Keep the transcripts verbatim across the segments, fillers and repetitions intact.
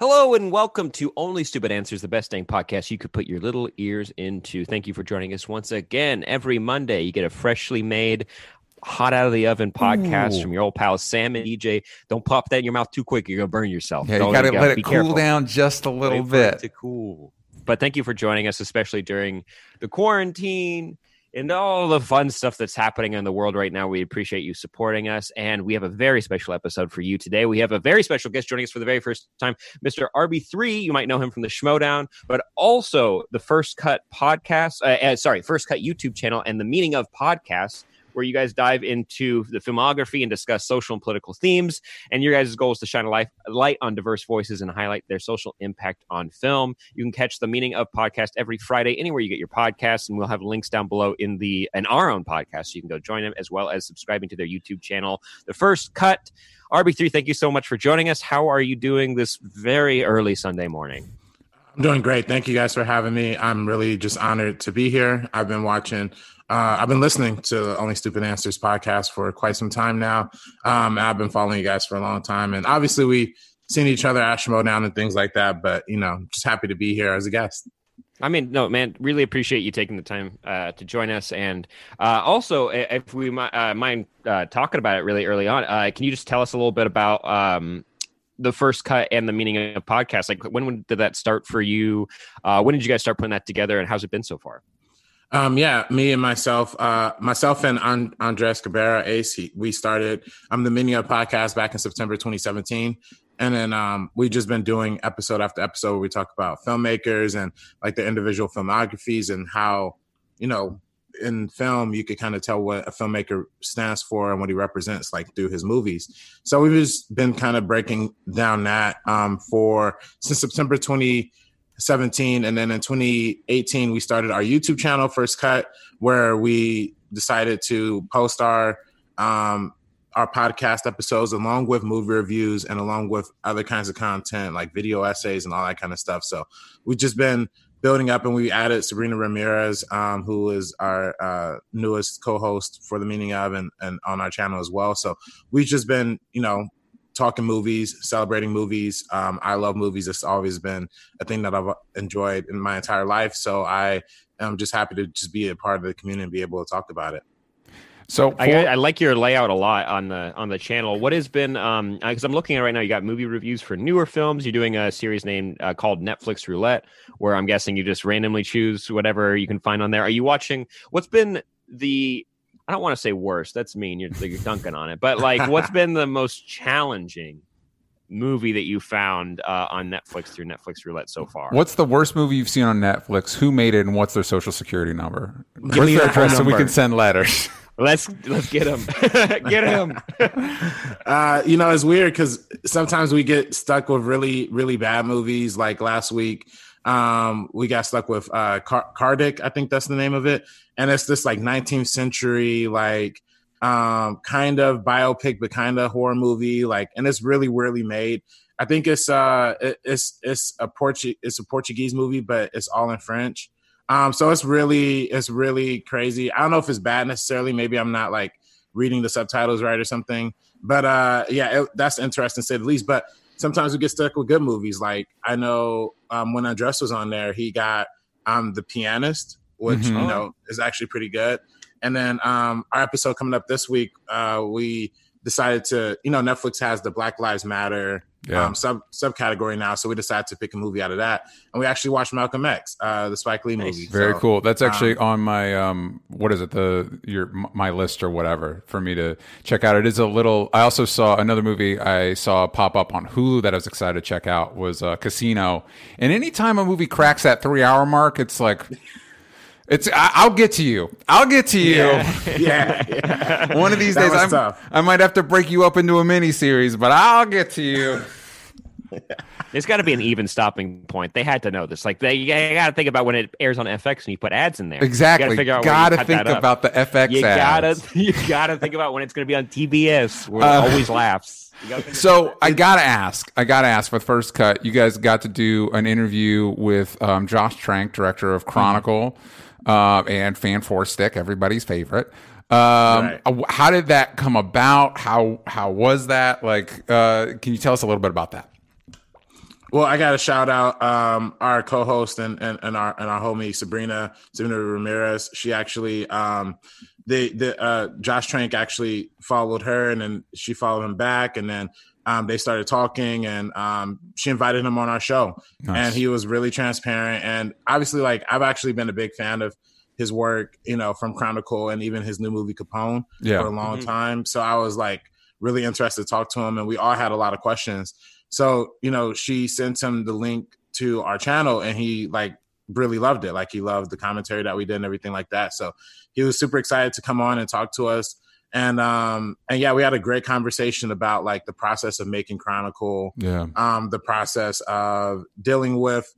Hello and welcome to Only Stupid Answers, the best dang podcast you could put your little ears into. Thank you for joining us once again. Every Monday, you get a freshly made, hot out of the oven podcast Ooh. from your old pals Sam and E J. Don't pop that in your mouth too quick; you're gonna burn yourself. Yeah, you gotta, you gotta let it cool careful. down just a little Wait bit. To cool. But thank you for joining us, especially during the quarantine and all the fun stuff that's happening in the world right now. We appreciate you supporting us, and we have a very special episode for you today. We have a very special guest joining us for the very first time, Mister R B three. You might know him from the Schmoedown, but also the First Cut podcast, uh, uh, sorry, First Cut YouTube channel and The Meaning of Podcast, where you guys dive into the filmography and discuss social and political themes. And your guys' goal is to shine a life, light on diverse voices and highlight their social impact on film. You can catch The Meaning of Podcast every Friday, anywhere you get your podcasts. And we'll have links down below in the in our own podcast, so you can go join them, as well as subscribing to their YouTube channel, The First Cut. R B three, thank you so much for joining us. How are you doing this very early Sunday morning? I'm doing great. Thank you guys for having me. I'm really just honored to be here. I've been watching... Uh, I've been listening to the Only Stupid Answers podcast for quite some time now. Um, I've been following you guys for a long time. And obviously, we've seen each other at Schmoedown and things like that. But, you know, just happy to be here as a guest. I mean, no, man, really appreciate you taking the time uh, to join us. And uh, also, if we uh, mind uh, talking about it really early on, uh, can you just tell us a little bit about um, the First Cut and The Meaning of Podcast? Like, when, when did that start for you? Uh, when did you guys start putting that together? And how's it been so far? Um, yeah, me and myself, uh, myself and and Andres Cabrera, Ace, he, we started um, the Meaning of Podcast back in September twenty seventeen. And then um, we've just been doing episode after episode where we talk about filmmakers and like their individual filmographies and how, you know, in film, you could kind of tell what a filmmaker stands for and what he represents, like through his movies. So we've just been kind of breaking down that um, for since September twenty seventeen, and then in twenty eighteen we started our YouTube channel First Cut, where we decided to post our um our podcast episodes along with movie reviews and along with other kinds of content like video essays and all that kind of stuff. So we've just been building up, and we added Sabrina Ramirez, um, who is our uh, newest co-host for The Meaning of and, and on our channel as well. So we've just been, you know, talking movies, celebrating movies. Um, I love movies. It's always been a thing that I've enjoyed in my entire life. So I am just happy to just be a part of the community and be able to talk about it. So for- I, I like your layout a lot on the on the channel. What has been, um, because I'm looking at it right now, you got movie reviews for newer films. You're doing a series named uh, called Netflix Roulette, where I'm guessing you just randomly choose whatever you can find on there. Are you watching? What's been the... I don't want to say worse. That's mean. You're, you're dunking on it. But like, what's been the most challenging movie that you found uh, on Netflix through Netflix Roulette so far? What's the worst movie you've seen on Netflix? Who made it, and what's their social security number? Give what's their address number, so we can send letters? Let's let's get him. Get him. uh, you know, it's weird because sometimes we get stuck with really, really bad movies. Like last week, um, we got stuck with uh, Car- Cardick. I think that's the name of it. And it's this like nineteenth century, like um, kind of biopic, but kind of horror movie. Like, and it's really weirdly made. I think it's uh, it, it's it's a Portu- it's a Portuguese movie, but it's all in French. Um, so it's really it's really crazy. I don't know if it's bad necessarily. Maybe I'm not like reading the subtitles right or something. But uh, yeah, it, that's interesting to say the least. But sometimes we get stuck with good movies. Like I know um, when Andres was on there, he got um, The Pianist, which, mm-hmm. you know, is actually pretty good. And then um, our episode coming up this week, uh, we decided to, you know, Netflix has the Black Lives Matter yeah. um, sub subcategory now. So we decided to pick a movie out of that. And we actually watched Malcolm X, uh, the Spike Lee nice. movie. Very so, cool. That's actually um, on my, um, what is it, the your my list or whatever for me to check out. It is a little, I also saw another movie I saw pop up on Hulu that I was excited to check out was uh, Casino. And anytime a movie cracks that three hour mark, it's like... It's. I, I'll get to you. I'll get to you. Yeah. yeah, yeah. One of these that days, I'm, I might have to break you up into a mini series, but I'll get to you. There's got to be an even stopping point. They had to know this. Like they, you got to think about when it airs on F X and you put ads in there. Exactly. You got to got to think about the F X you ads. Gotta, you got to think about when it's going to be on T B S, where uh, it always laughs. So I got to ask. I got to ask for the First Cut. You guys got to do an interview with um, Josh Trank, director of Chronicle mm-hmm. uh, and Fan Four Stick, everybody's favorite. Um, right. How did that come about? How how was that? Like, uh, can you tell us a little bit about that? Well, I got to shout out um, our co-host and, and and our and our homie Sabrina Sabrina Ramirez. She actually um, the the uh, Josh Trank actually followed her, and then she followed him back, and then um, they started talking, and um, she invited him on our show, nice. And he was really transparent. And obviously, like I've actually been a big fan of his work, you know, from Chronicle and even his new movie Capone yeah. for a long mm-hmm. time. So I was like really interested to talk to him, and we all had a lot of questions. So, you know, she sent him the link to our channel, and he like really loved it. Like he loved the commentary that we did and everything like that. So he was super excited to come on and talk to us. And, um, and yeah, we had a great conversation about like the process of making Chronicle, yeah. um, the process of dealing with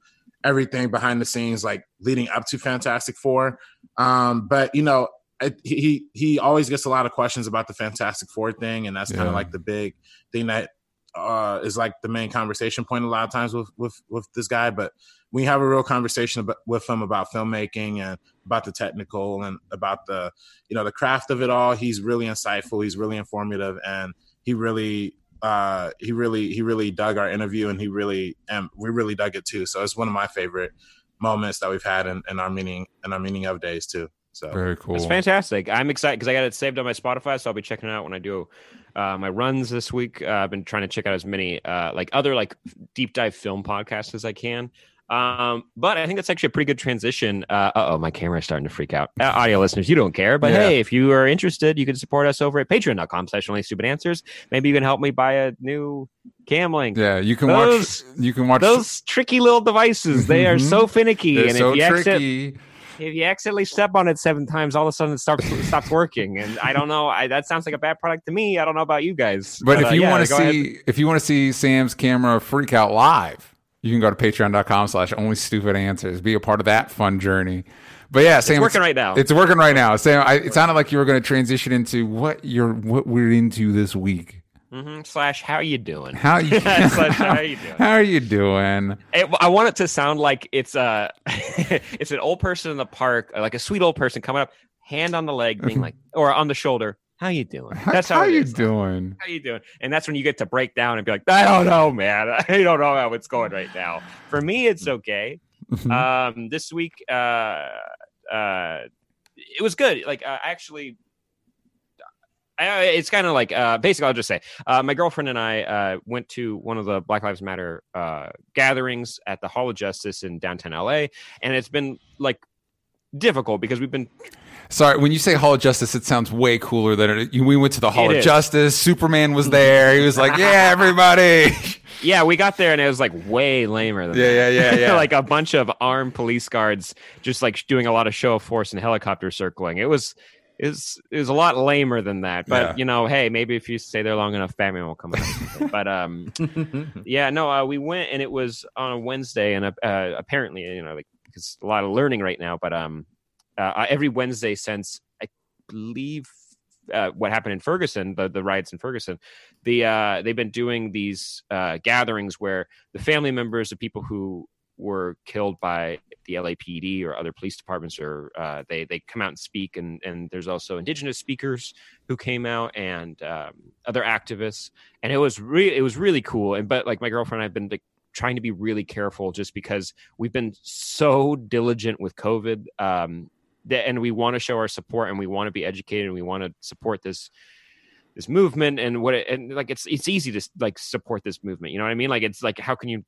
everything behind the scenes, like leading up to Fantastic Four. Um, but, you know, it, he he always gets a lot of questions about the Fantastic Four thing. And that's kind of yeah. like the big thing that uh, is like the main conversation point a lot of times with, with, with this guy. But we have a real conversation about, with him about filmmaking and about the technical and about the, you know, the craft of it all. He's really insightful. He's really informative. And he really... Uh, he really, he really dug our interview, and he really, and we really dug it too. So it's one of my favorite moments that we've had in, in our meaning, in our meaning of days too. So very cool. It's fantastic. I'm excited because I got it saved on my Spotify, so I'll be checking it out when I do uh, my runs this week. Uh, I've been trying to check out as many uh, like other like deep dive film podcasts as I can. Um, but I think that's actually a pretty good transition. Uh oh, my camera's starting to freak out. Uh, audio listeners, you don't care, but yeah. hey, if you are interested, you can support us over at patreon dot com slash only stupid answers. Maybe you can help me buy a new cam link. Yeah, you can those, watch. You can watch those tricky little devices. They are so finicky, They're and so if you tricky. Exit. If you accidentally step on it seven times, all of a sudden it starts stops working, and I don't know. I, that sounds like a bad product to me. I don't know about you guys. But, but if you uh, yeah, want to see, ahead. if you want to see Sam's camera freak out live, you can go to patreon dot com slash only stupid answers. Be a part of that fun journey. But yeah, Sam, it's working it's, right now. It's working right now. Sam, I, it sounded like you were going to transition into what you're what we're into this week. Mm-hmm. Slash, how you doing? How you? Slash, how you doing? How are you doing? It, I want it to sound like it's a it's an old person in the park, like a sweet old person coming up, hand on the leg, being like, or on the shoulder. How you doing? That's how, how you is. doing. How you doing? And that's when you get to break down and be like, I don't know, man. I don't know how it's going right now. For me, it's okay. um, this week, uh, uh, it was good. Like, uh, actually, I, it's kind of like uh, basically, I'll just say, uh, my girlfriend and I uh, went to one of the Black Lives Matter uh, gatherings at the Hall of Justice in downtown L A, and it's been like difficult because we've been. Sorry, when you say Hall of Justice, it sounds way cooler than it. We went to the Hall it of is. Justice. Superman was there. He was like, "Yeah, everybody." Yeah, we got there and it was like way lamer than yeah, that. Yeah, yeah, yeah. Like a bunch of armed police guards just like doing a lot of show of force and helicopter circling. It was, it was, it was a lot lamer than that. But yeah. you know, hey, maybe if you stay there long enough, Batman will come out. But um, yeah, no, uh, we went and it was on a Wednesday, and uh, uh, apparently, you know, like it's a lot of learning right now, but um. Uh, every Wednesday since I believe uh, what happened in Ferguson, the, the riots in Ferguson, the uh, they've been doing these uh, gatherings where the family members of people who were killed by the L A P D or other police departments, or uh, they they come out and speak, and and there's also indigenous speakers who came out and um, other activists, and it was re- it was really cool. And but like my girlfriend and I've been. Like, trying to be really careful just because we've been so diligent with COVID um, that, and we want to show our support, and we want to be educated, and we want to support this, this movement and what it, and like, it's, it's easy to like support this movement. You know what I mean? Like, it's like, how can you,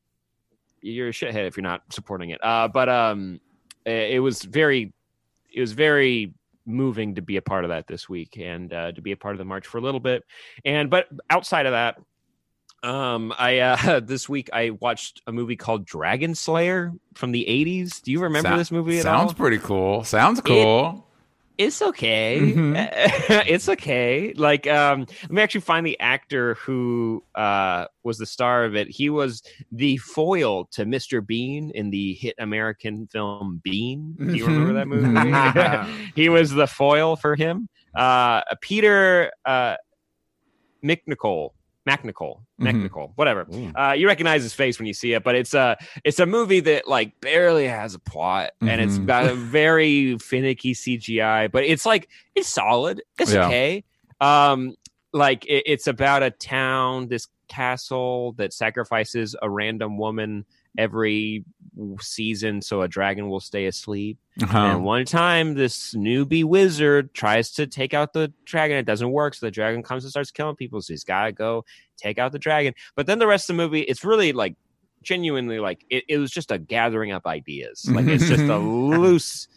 you're a shithead if you're not supporting it. Uh, but um, it, it was very, it was very moving to be a part of that this week, and uh, to be a part of the march for a little bit. And, but outside of that, Um, I uh, this week I watched a movie called Dragon Slayer from the eighties. Do you remember so- this movie at sounds all? Sounds pretty cool. Sounds cool. It, it's okay. Mm-hmm. It's okay. Like, um, let me actually find the actor who uh, was the star of it. He was the foil to Mister Bean in the hit American film Bean. Do you remember that movie? He was the foil for him. Uh, Peter uh, McNichol. MacNicol, MacNicol, mm-hmm. whatever. Uh, you recognize his face when you see it, but it's a it's a movie that like barely has a plot, mm-hmm. and it's got a very finicky C G I, but it's like it's solid. It's yeah. okay. Um, like it, it's about a town, this castle that sacrifices a random woman every season so a dragon will stay asleep. Uh-huh. And one time this newbie wizard tries to take out the dragon. It doesn't work, so the dragon comes and starts killing people, so he's gotta go take out the dragon. But then the rest of the movie, it's really like genuinely like it, it was just a gathering up ideas. Like it's just a loose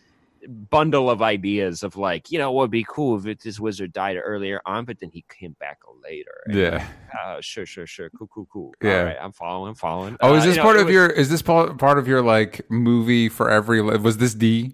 bundle of ideas of like, you know, what would be cool if it, this wizard died earlier on, but then he came back later. Yeah. Like, uh, sure, sure, sure. Cool, cool, cool. Yeah. All right, I'm following, I'm following. Oh, is this uh, part know, of was, your, is this part of your like movie for every, was this D?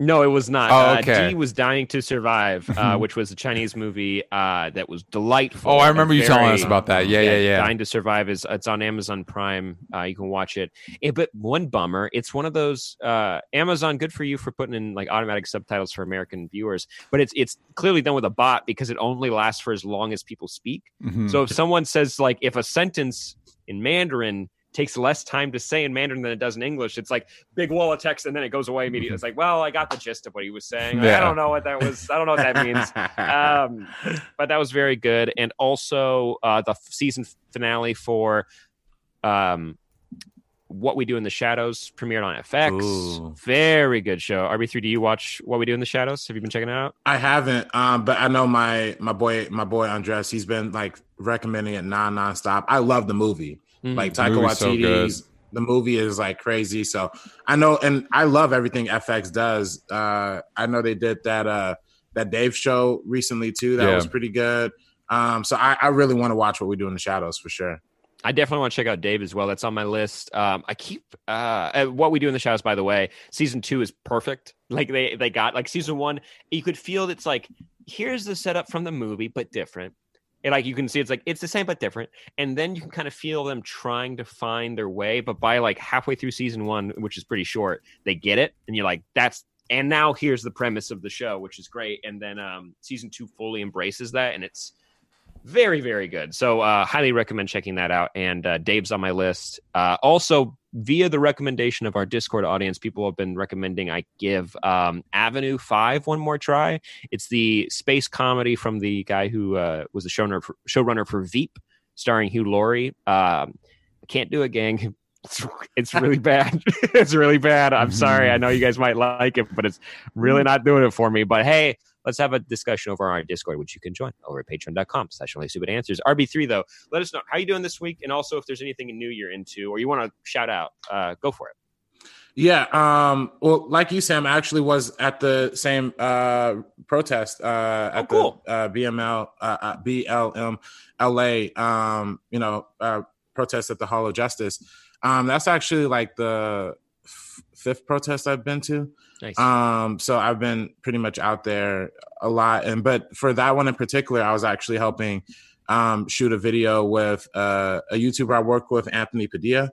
No, it was not. Oh, okay. uh, D was Dying to Survive, uh, which was a Chinese movie uh, that was delightful. Oh, I remember you very, telling us about that. Yeah, yeah, yeah, yeah. Dying to Survive, is it's on Amazon Prime. Uh, you can watch it. it. But one bummer, it's one of those, uh, Amazon, good for you for putting in like automatic subtitles for American viewers, but it's it's clearly done with a bot because it only lasts for as long as people speak. Mm-hmm. So if someone says like, if a sentence in Mandarin takes less time to say in Mandarin than it does in English, it's like big wall of text and then it goes away immediately. It's like, well, I got the gist of what he was saying. Like, yeah. I don't know what that was. I don't know what that means. Um, but that was very good. And also uh, the season finale for um, What We Do in the Shadows premiered on F X. Ooh. Very good show. R B three, do you watch What We Do in the Shadows? Have you been checking it out? I haven't, um, but I know my my boy my boy Andres, he's been like recommending it non nonstop. I love the movie. Like Taika Waititi's, so the movie is like crazy. So I know, and I love everything F X does. Uh, I know they did that uh, that Dave show recently too. That yeah. was pretty good. Um, so I, I really want to watch What We Do in the Shadows for sure. I definitely want to check out Dave as well. That's on my list. Um, I keep uh, What We Do in the Shadows. By the way, season two is perfect. Like they they got like season one. You could feel it's like here's the setup from the movie, but different. It, like you can see it's like it's the same but different, and then you can kind of feel them trying to find their way, but by like halfway through season one, which is pretty short, they get it and you're like, that's, and now here's the premise of the show, which is great. And then um season two fully embraces that, and it's very, very good. So uh highly recommend checking that out. And uh Dave's on my list. Uh also via the recommendation of our Discord audience, people have been recommending I give um, Avenue five one more try. It's the space comedy from the guy who uh, was the showrunner for, showrunner for Veep, starring Hugh Laurie. Um, can't do it, gang. It's, it's really bad. It's really bad. I'm sorry. I know you guys might like it, but it's really not doing it for me. But hey, let's have a discussion over on our Discord, which you can join over at patreon.com slash only stupid answers. R B three, though, let us know how you doing this week, and also if there's anything new you're into or you want to shout out, uh, go for it. Yeah. Um, well, like you, Sam, I actually was at the same uh, protest uh, at oh, cool. the uh, B M L, uh, B L M L A, um, you know, uh, protest at the Hall of Justice. Um, that's actually like the f- fifth protest I've been to. Nice. Um, so I've been pretty much out there a lot. And but for that one in particular, I was actually helping um, shoot a video with uh, a YouTuber I work with, Anthony Padilla.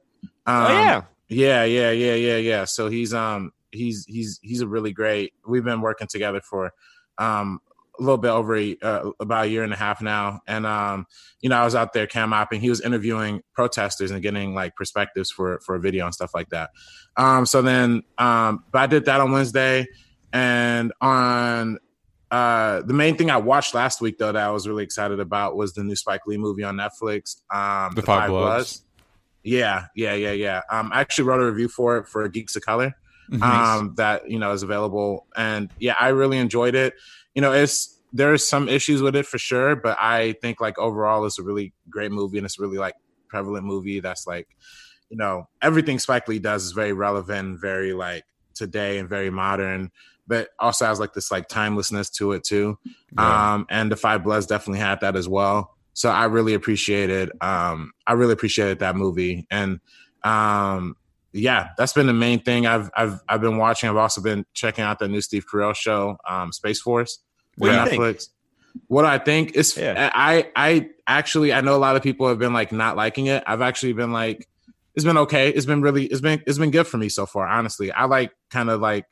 Um, oh, yeah. Yeah, yeah, yeah, yeah, yeah. So he's um he's he's he's a really great. We've been working together for um, a little bit over a, uh, about a year and a half now. And, um, you know, I was out there cam hopping. He was interviewing protesters and getting like perspectives for, for a video and stuff like that. Um, so then, um, but I did that on Wednesday, and on, uh, the main thing I watched last week though, that I was really excited about was the new Spike Lee movie on Netflix. Um, the, the Five Bloods. Yeah. Yeah. Yeah. Yeah. Um, I actually wrote a review for it for Geeks of Color. Nice. Um, that, you know, is available, and yeah, I really enjoyed it. You know, it's, there are some issues with it for sure, but I think like overall it's a really great movie, and it's really like prevalent movie that's like, you know, everything Spike Lee does is very relevant and very like today and very modern, but also has like this like timelessness to it too. Yeah. Um, and the Five Bloods definitely had that as well. So I really appreciated, um, I really appreciated that movie. And um, yeah, that's been the main thing I've I've I've been watching. I've also been checking out the new Steve Carell show, um, Space Force. What do you Netflix. Think? What I think is, yeah. I I actually I know a lot of people have been like not liking it. I've actually been like, it's been okay. It's been really it's been it's been good for me so far. Honestly, I like kind of like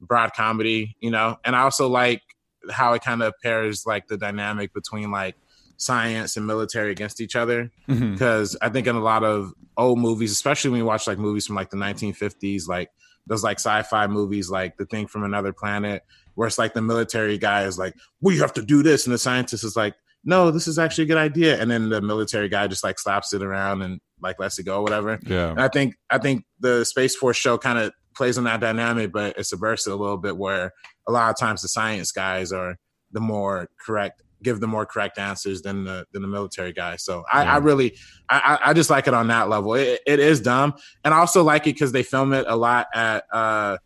broad comedy, you know, and I also like how it kind of pairs like the dynamic between like science and military against each other, because mm-hmm. I think in a lot of old movies, especially when you watch like movies from like the nineteen fifties, like those like sci-fi movies like The Thing from Another Planet, where it's like the military guy is like, we have to do this, and the scientist is like, no, this is actually a good idea, and then the military guy just like slaps it around and like lets it go or whatever. Yeah, and I think I think the Space Force show kind of plays on that dynamic, but it subverts it a little bit, where a lot of times the science guys are the more correct give the more correct answers than the than the military guy. So I, yeah. I really, I, I just like it on that level. It, it is dumb. And I also like it because they film it a lot at uh,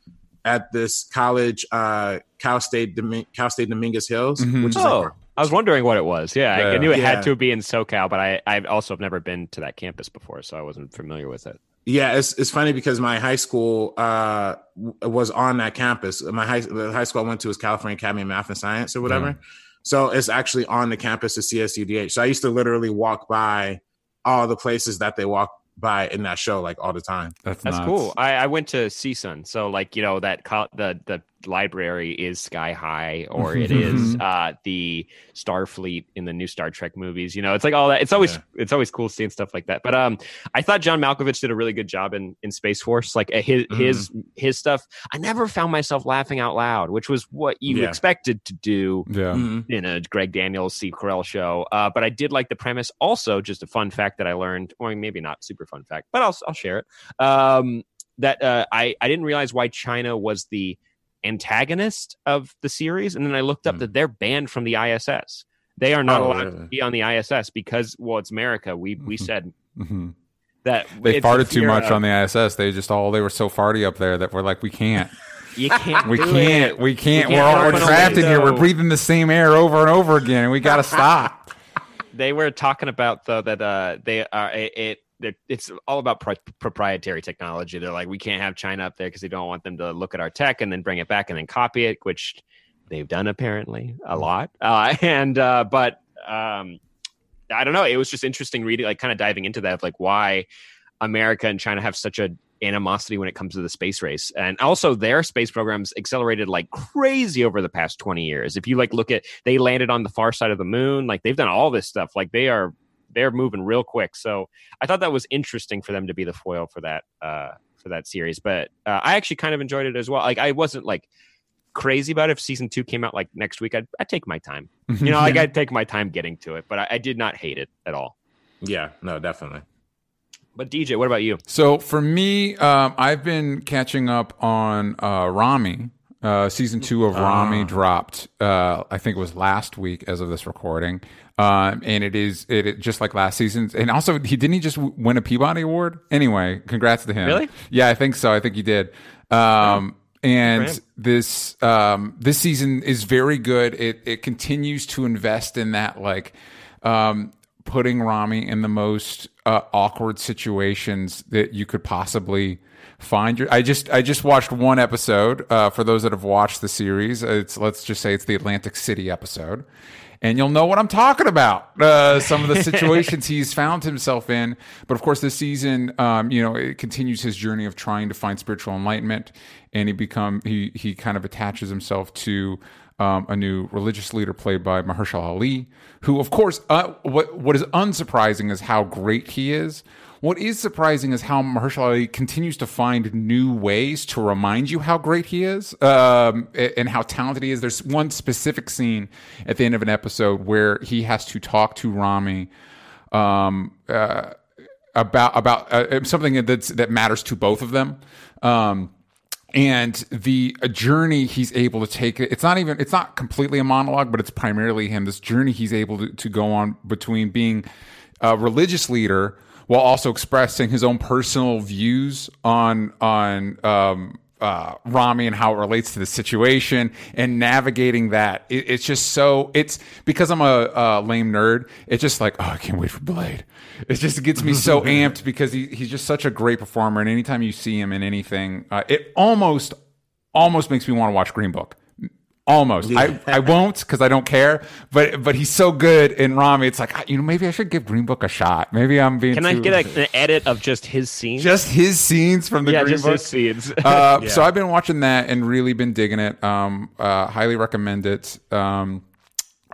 at this college, uh, Cal State Dominguez, Cal State Dominguez Hills. Mm-hmm. Which is oh, like, I was wondering what it was. Yeah, yeah. I knew it yeah. had to be in SoCal, but I I also have never been to that campus before, so I wasn't familiar with it. Yeah, it's it's funny because my high school uh, was on that campus. My high, the high school I went to was California Academy of Math and Science or whatever. Mm-hmm. So it's actually on the campus of C S U D H. So I used to literally walk by all the places that they walk by in that show, like all the time. That's, That's cool. I, I went to C S U N. So like, you know, that co- the, the library is Sky High, or it is uh, the Starfleet in the new Star Trek movies. You know, it's like all that. It's always, yeah. it's always cool seeing stuff like that. But um, I thought John Malkovich did a really good job in, in Space Force. Like his, mm-hmm. his, his stuff, I never found myself laughing out loud, which was what you yeah. expected to do yeah. in a Greg Daniels, Steve Carell show. Uh, but I did like the premise. Also, just a fun fact that I learned, or maybe not super fun fact, but I'll, I'll share it. Um, that uh, I, I didn't realize why China was the antagonist of the series, and then I looked up mm. that they're banned from the I S S. They are not oh, allowed really? to be on the I S S because, well, it's America. We we said mm-hmm. that they farted too much of, on the I S S. They just all they were so farty up there that we're like, we can't. You can't. We can't, we can't. We can't. We're all we're trapped in here. We're breathing the same air over and over again, and we got to stop. They were talking about though that uh, they are it. it it's all about pro- proprietary technology. They're like, we can't have China up there because they don't want them to look at our tech and then bring it back and then copy it, which they've done apparently a lot. Uh, and uh, but um, I don't know. It was just interesting reading, like kind of diving into that, of like why America and China have such a animosity when it comes to the space race. And also their space programs accelerated like crazy over the past twenty years. If you like look at, they landed on the far side of the moon. Like they've done all this stuff. Like they are They're moving real quick, so I thought that was interesting for them to be the foil for that uh, for that series. But uh, I actually kind of enjoyed it as well. Like I wasn't like crazy about it. If season two came out like next week, I'd, I'd take my time. You know, like I'd take my time getting to it. But I, I did not hate it at all. Yeah, no, definitely. But D J, what about you? So for me, um, I've been catching up on uh, Rami. Uh, season two of Rami uh. dropped. Uh, I think it was last week, as of this recording. Um, and it is it, it just like last season. And also, he didn't he just win a Peabody Award? Anyway, congrats to him. Really? Yeah, I think so. I think he did. Um, yeah. And this um, this season is very good. It it continues to invest in that, like um, putting Rami in the most uh, awkward situations that you could possibly. Find your. I just I just watched one episode. Uh, for those that have watched the series, it's let's just say it's the Atlantic City episode, and you'll know what I'm talking about. Uh, some of the situations he's found himself in, but of course, this season, um, you know, it continues his journey of trying to find spiritual enlightenment, and he become he he kind of attaches himself to um, a new religious leader played by Mahershala Ali, who, of course, uh, what what is unsurprising is how great he is. What is surprising is how Mahershala Ali continues to find new ways to remind you how great he is um, and how talented he is. There's one specific scene at the end of an episode where he has to talk to Rami um, uh, about about uh, something that's, that matters to both of them. Um, and the a journey he's able to take, it's not even it's not completely a monologue, but it's primarily him. This journey he's able to, to go on between being a religious leader while also expressing his own personal views on on um, uh, Rami and how it relates to the situation and navigating that. It, it's just so, it's because I'm a uh, lame nerd. It's just like, oh, I can't wait for Blade. It just gets me so amped because he, he's just such a great performer. And anytime you see him in anything, uh, it almost, almost makes me want to watch Green Book. Almost. Yeah. I, I won't because I don't care. But but he's so good in Rami. It's like, you know, maybe I should give Green Book a shot. Maybe I'm being. Can too... I get like, an edit of just his scenes? Just his scenes from the yeah, Green just Book. His scenes. uh, yeah. So I've been watching that and really been digging it. Um, uh, highly recommend it. Um,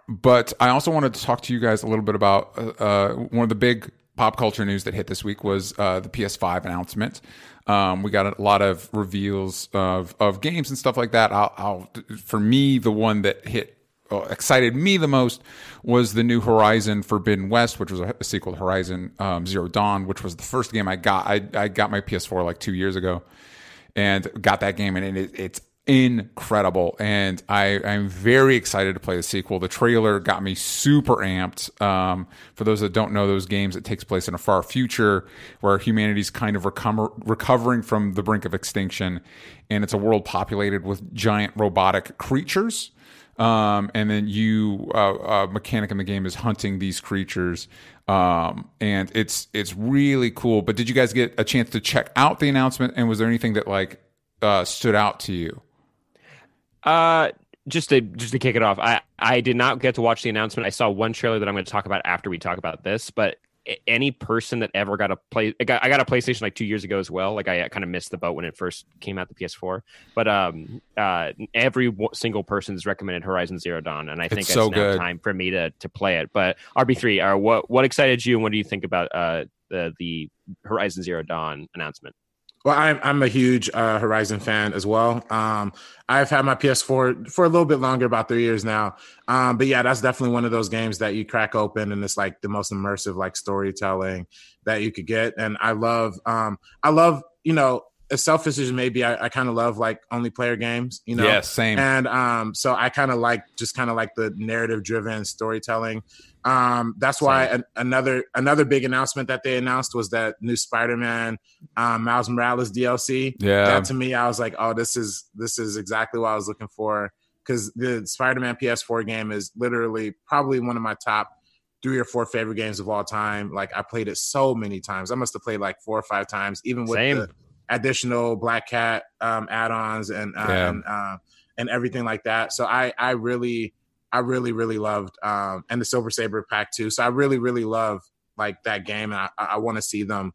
but I also wanted to talk to you guys a little bit about uh, one of the big pop culture news that hit this week was uh, the P S five announcement. Um, we got a lot of reveals of, of games and stuff like that. I'll, I'll, for me, the one that hit uh, excited me the most was the new Horizon Forbidden West, which was a, a sequel to Horizon um, Zero Dawn, which was the first game I got. I, I got my P S four like two years ago and got that game, and it, it's incredible. And I, I'm very excited to play the sequel. The trailer got me super amped. Um, for those that don't know those games, it takes place in a far future where humanity's kind of recover, recovering from the brink of extinction. And it's a world populated with giant robotic creatures. Um, and then you, uh, uh, mechanic in the game is hunting these creatures. Um, and it's, it's really cool. But did you guys get a chance to check out the announcement? And was there anything that like, uh, stood out to you? Uh, just to just to kick it off, I, I did not get to watch the announcement. I saw one trailer that I'm going to talk about after we talk about this. But any person that ever got a play, I got, I got a PlayStation like two years ago as well. Like I kind of missed the boat when it first came out, the P S four. But um, uh, every single person's recommended Horizon Zero Dawn, and I think it's, it's so now good. Time for me to to play it. But R B three, uh, what what excited you? And what do you think about uh the the Horizon Zero Dawn announcement? Well, I'm I'm a huge uh, Horizon fan as well. Um, I've had my P S four for a little bit longer, about three years now. Um, but yeah, that's definitely one of those games that you crack open and it's like the most immersive like storytelling that you could get. And I love, um, I love, you know, as selfish as maybe I, I kind of love like only player games, you know. Yeah, same. And um, so I kind of like just kind of like the narrative driven storytelling. Um, that's why an, another another big announcement that they announced was that new Spider-Man, um, Miles Morales D L C. Yeah, that to me, I was like, oh, this is this is exactly what I was looking for, because the Spider-Man P S four game is literally probably one of my top three or four favorite games of all time. Like I played it so many times. I must have played like four or five times, even with Same. the additional Black Cat um, add-ons and uh, yeah. and, uh, and everything like that. So I I really. I really, really loved, um, and the Silver Saber pack too. So I really, really love like that game, and I, I want to see them.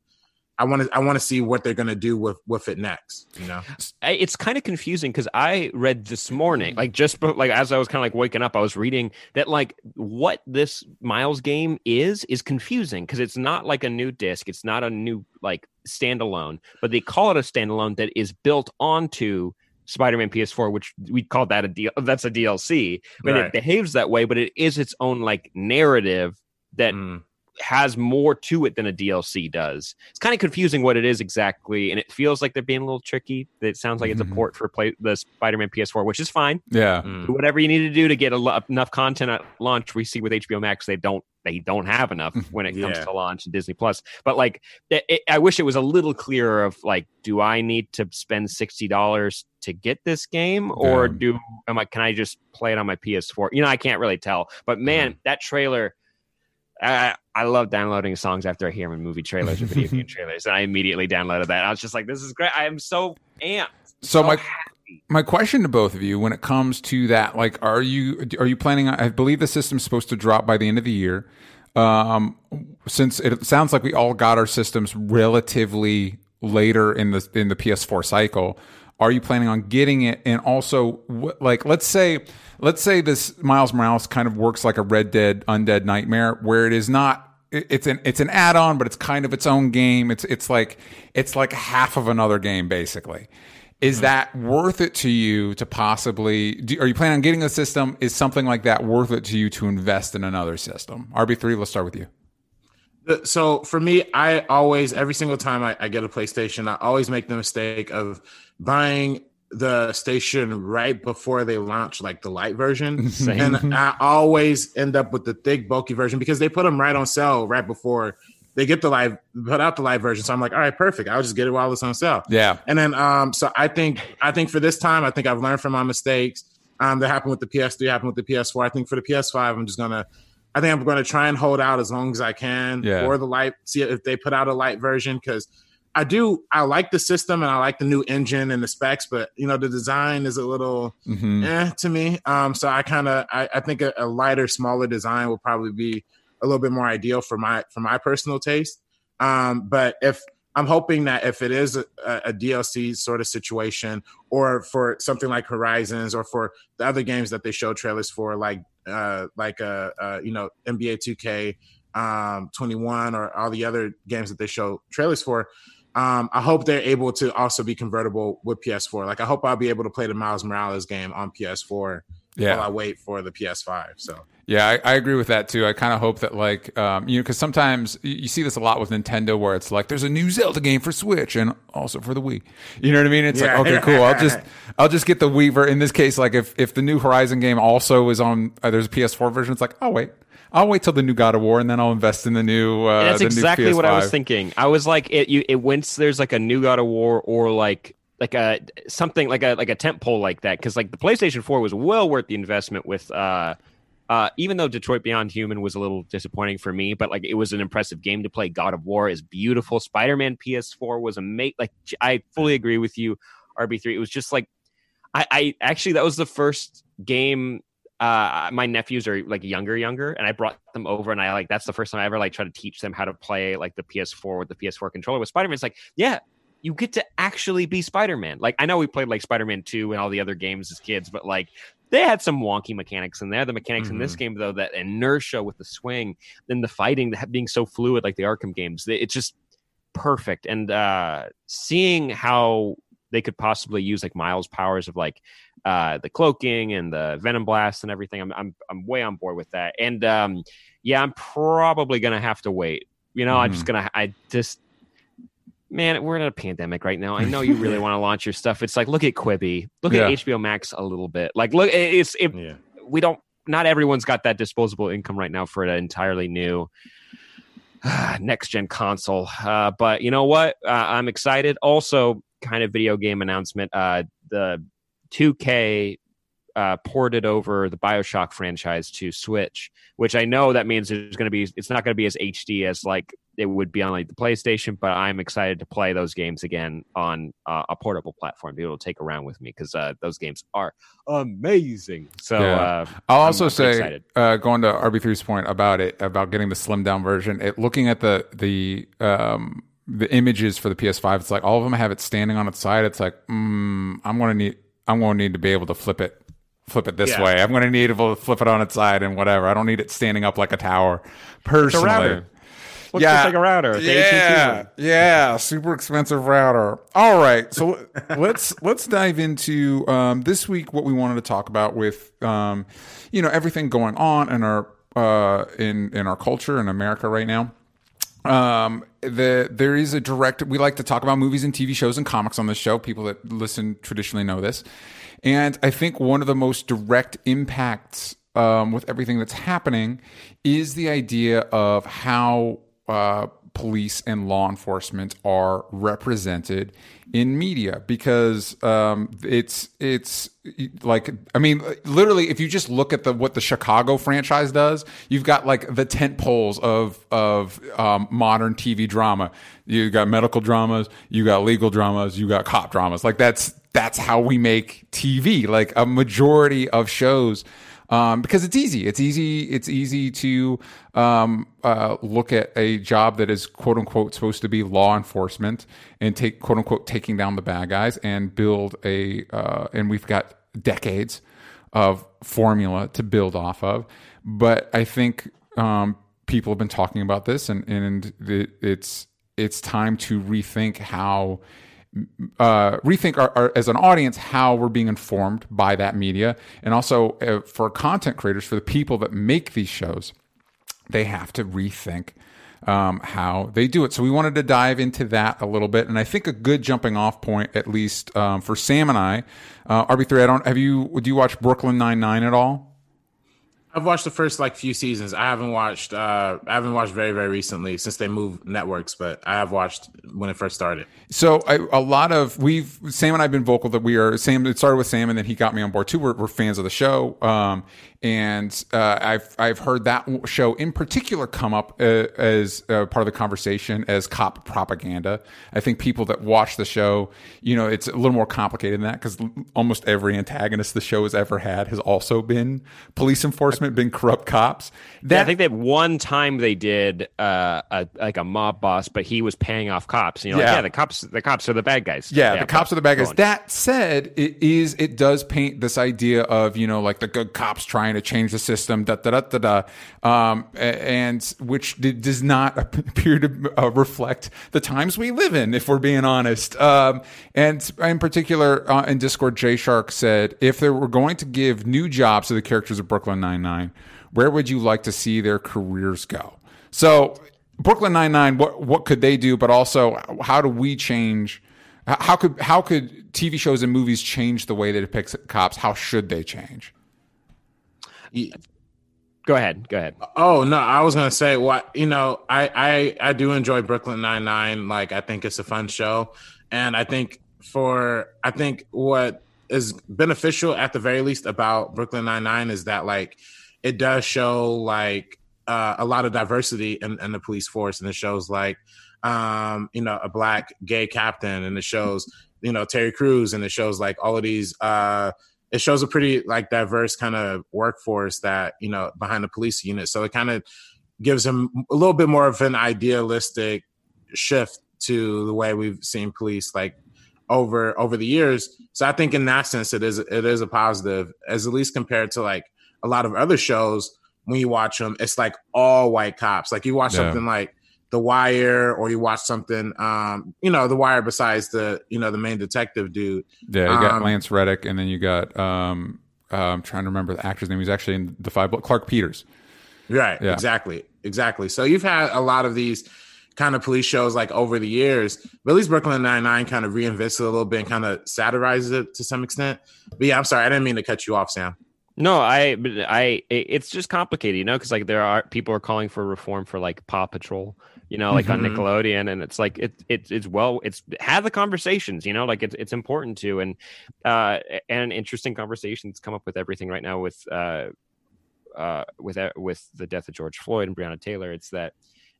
I want to, I want to see what they're gonna do with, with it next. You know, it's kind of confusing because I read this morning, like just like as I was kind of like waking up, I was reading that like what this Miles game is is confusing because it's not like a new disc, it's not a new like standalone, but they call it a standalone that is built onto Spider-Man P S four, which we call that a deal. That's a D L C, but right. It behaves that way. But it is its own like narrative that mm. has more to it than a D L C does. It's kind of confusing what it is exactly, and it feels like they're being a little tricky. It sounds like mm-hmm. it's a port for play the Spider-Man P S four, which is fine. Yeah, mm. whatever you need to do to get a lo- enough content at launch. We see with H B O Max, they don't they don't have enough when it yeah. comes to launch and Disney Plus. But like, it, it, I wish it was a little clearer of like, do I need to spend sixty dollars to get this game, or yeah. do am I? Can I just play it on my P S four? You know, I can't really tell. But man, yeah. that trailer. I, I love downloading songs after I hear them in movie trailers or video game trailers, and I immediately downloaded that. I was just like, "This is great! I am so amped." So, so my happy. my question to both of you, when it comes to that, like, are you are you planning on? I believe the system's supposed to drop by the end of the year. Um, since it sounds like we all got our systems relatively later in the in the P S four cycle. Are you planning on getting it? And also, like, let's say, let's say this Miles Morales kind of works like a Red Dead Undead Nightmare, where it is not. It's an it's an add-on, but it's kind of its own game. It's it's like it's like half of another game, basically. Is that worth it to you to possibly? Do, are you planning on getting a system? Is something like that worth it to you to invest in another system? R B three, let's start with you. So for me, I always, every single time I, I get a PlayStation, I always make the mistake of buying the station right before they launch, like the light version. Same. And I always end up with the thick, bulky version because they put them right on sale right before they get the live, put out the live version. So I'm like, all right, perfect. I'll just get it while it's on sale. Yeah. And then, um, so I think, I think for this time, I think I've learned from my mistakes. Um, that happened with the P S three, happened with the P S four. I think for the P S five, I'm just gonna, I think I'm gonna try and hold out as long as I can yeah. for the light. See if they put out a light version, because I do, I like the system and I like the new engine and the specs, but you know the design is a little mm-hmm. eh to me. Um, so I kind of, I, I think a, a lighter, smaller design will probably be a little bit more ideal for my for my personal taste. Um, but if I'm hoping that if it is a, a D L C sort of situation, or for something like Horizons, or for the other games that they show trailers for, like uh, like uh, uh, you know N B A two K um, twenty-one, or all the other games that they show trailers for, um, I hope they're able to also be convertible with P S four. Like I hope I'll be able to play the Miles Morales game on P S four. Yeah. While I wait for the P S five. So yeah, I, I agree with that too. I kind of hope that like um, you know, because sometimes you see this a lot with Nintendo, where it's like there's a new Zelda game for Switch and also for the Wii. You know what I mean? It's yeah. like okay, cool. I'll just I'll just get the Wii version. In this case, like if if the new Horizon game also is on, uh, there's a P S four version. It's like oh wait. I'll wait till the new God of War and then I'll invest in the new. Uh, that's the exactly new P S five. What I was thinking. I was like, it you, it once there's like a new God of War or like. Like a something like a like a tentpole like that, because like the PlayStation four was well worth the investment with uh, uh, even though Detroit Beyond Human was a little disappointing for me, but like it was an impressive game to play. God of War is beautiful. Spider-Man P S four was amazing. Like I fully agree with you, R B three. It was just like I, I actually that was the first game. Uh, my nephews are like younger, younger, and I brought them over, and I like that's the first time I ever like try to teach them how to play like the P S four with the P S four controller with Spider-Man. It's like yeah. you get to actually be Spider-Man. Like, I know we played like Spider-Man two and all the other games as kids, but like they had some wonky mechanics in there. The mechanics mm-hmm. in this game, though, that inertia with the swing, then the fighting, that being so fluid, like the Arkham games, it's just perfect. And uh, seeing how they could possibly use like Miles' powers of like uh, the cloaking and the venom blast and everything, I'm I'm I'm way on board with that. And um, yeah, I'm probably gonna have to wait. You know, mm-hmm. I'm just gonna I just. Man, we're in a pandemic right now. I know you really want to launch your stuff. It's like, look at Quibi. Look yeah. at H B O Max a little bit. Like, look, it's it, yeah. we don't, not everyone's got that disposable income right now for an entirely new uh, next-gen console. Uh, but you know what? Uh, I'm excited. Also, kind of video game announcement. Uh, the two K uh, ported over the BioShock franchise to Switch, which I know that means it's going to be, it's not going to be as H D as like, it would be on like the PlayStation, but I'm excited to play those games again on uh, a portable platform. Be able to take around with me because uh, those games are amazing. So yeah. uh, I'll also I'm say, uh, going to R B three's point about it, about getting the slimmed down version. It looking at the the um, the images for the P S five, it's like all of them have it standing on its side. It's like mm, I'm gonna need I'm gonna need to be able to flip it. Flip it this yeah. way. I'm gonna need to be able to flip it on its side and whatever. I don't need it standing up like a tower. Personally. Looks yeah. just like a router. Yeah, yeah, super expensive router. All right, so let's let's dive into um, this week what we wanted to talk about with um, you know everything going on in our uh, in in our culture in America right now. Um, the there is a direct. We like to talk about movies and T V shows and comics on this show. People that listen traditionally know this, and I think one of the most direct impacts um, with everything that's happening is the idea of how. Uh, police and law enforcement are represented in media because um, it's it's like I mean literally if you just look at the what the Chicago franchise does, you've got like the tent poles of of um, modern T V drama. You got medical dramas, you got legal dramas, you got cop dramas. Like that's that's how we make T V. Like a majority of shows. Um, because it's easy, it's easy, it's easy to um, uh, look at a job that is "quote unquote" supposed to be law enforcement and take "quote unquote" taking down the bad guys and build a. Uh, and we've got decades of formula to build off of, but I think um, people have been talking about this, and and the, it's it's time to rethink how. Uh, rethink our, our, as an audience how we're being informed by that media, and also uh, for content creators, for the people that make these shows, they have to rethink um, how they do it. So we wanted to dive into that a little bit, and I think a good jumping off point, at least um, for Sam and I, uh, R B three. I don't have you. Do you watch Brooklyn Nine-Nine at all? I've watched the first like few seasons. I haven't watched. Uh, I haven't watched very, very recently since they moved networks. But I have watched when it first started. So I, a lot of we've Sam and I've been vocal that we are. Sam it started with Sam, and then he got me on board too. We're, we're fans of the show, um, and uh, I've I've heard that show in particular come up uh, as uh, part of the conversation as cop propaganda. I think people that watch the show, you know, it's a little more complicated than that because almost every antagonist the show has ever had has also been police enforcement. Been corrupt cops. That, yeah, I think that one time they did uh, a like a mob boss, but he was paying off cops. You know, yeah. Like, yeah, the cops, the cops are the bad guys. Yeah, yeah the cops are the bad guys. Going. That said, it is it does paint this idea of you know like the good cops trying to change the system, da da da da da, um, and which d- does not appear to uh, reflect the times we live in, if we're being honest. Um, and in particular, uh, in Discord, J Shark said if they were going to give new jobs to the characters of Brooklyn Nine-Nine. Where would you like to see their careers go? So Brooklyn Nine-Nine, what what could they do? But also, how do we change? How could how could T V shows and movies change the way they depict cops? How should they change? Go ahead, go ahead. Oh no, I was gonna say what you know. I I, I do enjoy Brooklyn Nine-Nine. Like I think it's a fun show, and I think for I think what. is beneficial at the very least about Brooklyn Nine-Nine is that like it does show like uh, a lot of diversity in, in the police force, and it shows like um, you know a black gay captain, and it shows you know Terry Crews, and it shows like all of these. Uh, it shows a pretty like diverse kind of workforce that you know behind the police unit, so it kind of gives them a little bit more of an idealistic shift to the way we've seen police like. over over the years. So I think in that sense it is it is a positive, as at least compared to like a lot of other shows. When you watch them, it's like all white cops. Like you watch yeah. something like The Wire, or you watch something um you know The Wire, besides the you know the main detective dude. Yeah, you got um, Lance Reddick, and then you got um uh, I'm trying to remember the actor's name. He's actually in the Five Bloods, Clark Peters. Right, yeah. exactly. Exactly. So you've had a lot of these kind of police shows like over the years, but at least Brooklyn Nine-Nine kind of reinvents it a little bit and kind of satirizes it to some extent. But yeah, I'm sorry, I didn't mean to cut you off, Sam. No, I, I, it's just complicated, you know, because like there are people are calling for reform for like Paw Patrol, you know, like mm-hmm. on Nickelodeon, and it's like it, it, it's well, it's have the conversations, you know, like it's it's important to, and uh, and interesting conversations come up with everything right now with uh, uh, with with the death of George Floyd and Breonna Taylor. It's that.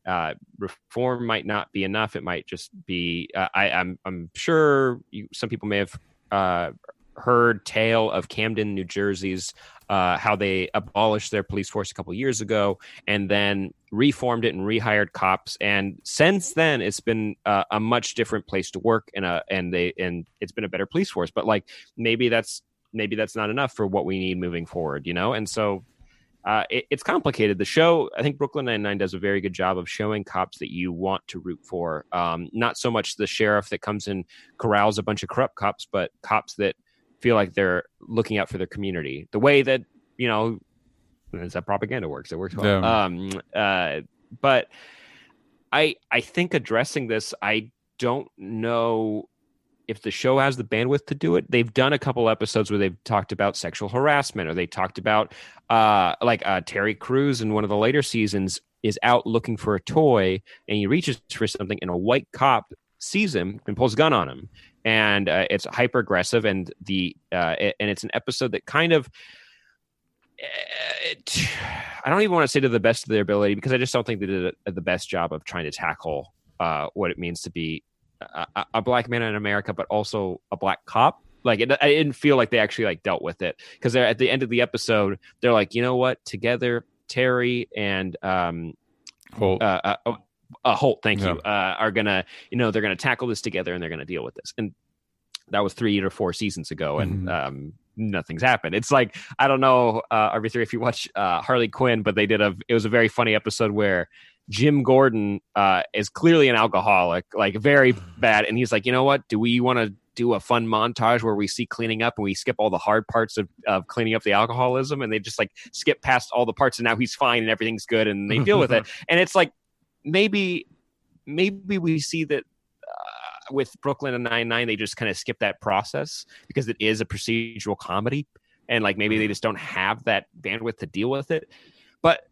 Uh, reform might not be enough. It might just be. Uh, I, I'm I'm sure you, some people may have uh, heard tale of Camden, New Jersey's uh, how they abolished their police force a couple years ago, and then reformed it and rehired cops. And since then, it's been uh, a much different place to work, and a and they and it's been a better police force. But like maybe that's maybe that's not enough for what we need moving forward, you know. And so. Uh, it, it's complicated. The show, I think Brooklyn Nine-Nine does a very good job of showing cops that you want to root for. Um, not so much the sheriff that comes and corrals a bunch of corrupt cops, but cops that feel like they're looking out for their community. The way that, you know, that's how propaganda works. It works well. Yeah. Um, uh, but I, I think addressing this, I don't know... if the show has the bandwidth to do it. They've done a couple episodes where they've talked about sexual harassment, or they talked about uh, like uh, Terry Crews in one of the later seasons is out looking for a toy, and he reaches for something and a white cop sees him and pulls a gun on him. And uh, it's hyper aggressive. And the, uh, and it's an episode that kind of, it, I don't even want to say to the best of their ability, because I just don't think they did a, the best job of trying to tackle uh, what it means to be A, a black man in America, but also a black cop. Like it, I didn't feel like they actually like dealt with it, because they're at the end of the episode. They're like, you know what? Together, Terry and um, Holt, uh, uh, uh, Holt, thank yeah. you, uh, are gonna, you know, they're gonna tackle this together, and they're gonna deal with this. And that was three or four seasons ago, and mm-hmm. um, nothing's happened. It's like I don't know, uh, R B three, if you watch uh, Harley Quinn, but they did a. It was a very funny episode where. Jim Gordon uh, is clearly an alcoholic, like very bad. And he's like, you know what? Do we want to do a fun montage where we see cleaning up, and we skip all the hard parts of, of cleaning up the alcoholism? And they just like skip past all the parts, and now he's fine and everything's good, and they deal with it. And it's like, maybe, maybe we see that uh, with Brooklyn and Nine-Nine, they just kind of skip that process because it is a procedural comedy. and like maybe they just don't have that bandwidth to deal with it, but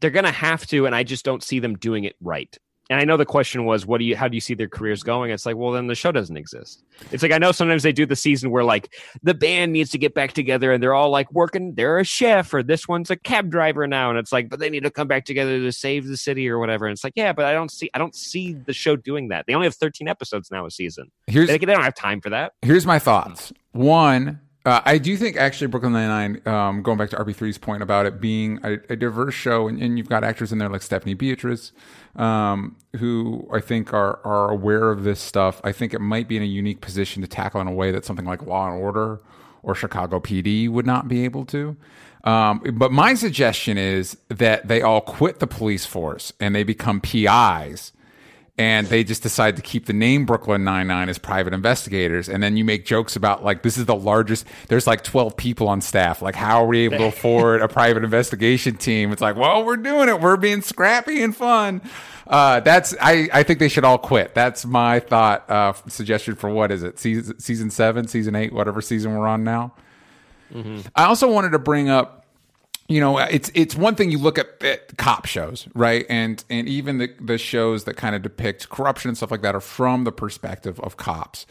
they're going to have to, and I just don't see them doing it right. And I know the question was, what do you, how do you see their careers going? It's like, well, then the show doesn't exist. It's like, I know sometimes they do the season where like the band needs to get back together and they're all like working. They're a chef, or this one's a cab driver now. And it's like, but they need to come back together to save the city or whatever. And it's like, yeah, but I don't see, I don't see the show doing that. They only have thirteen episodes now a season. Here's, they, they don't have time for that. Here's my thoughts. One, Uh, I do think actually Brooklyn Nine-Nine, um, going back to R B three's point about it being a, a diverse show, and, and you've got actors in there like Stephanie Beatriz, um, who I think are are aware of this stuff. I think it might be in a unique position to tackle in a way that something like Law and Order or Chicago P D would not be able to. Um, but my suggestion is that they all quit the police force and they become P Is. And they just decide to keep the name Brooklyn Nine-Nine as private investigators. And then you make jokes about, like, this is the largest. There's, like, twelve people on staff. Like, how are we able to afford a private investigation team? It's like, well, we're doing it. We're being scrappy and fun. Uh, that's I, I think they should all quit. That's my thought, uh, suggestion for what is it? Season, season seven, season eight, whatever season we're on now. Mm-hmm. I also wanted to bring up, you know, it's it's one thing you look at, at cop shows, right? And and even the, the shows that kind of depict corruption and stuff like that are from the perspective of cops.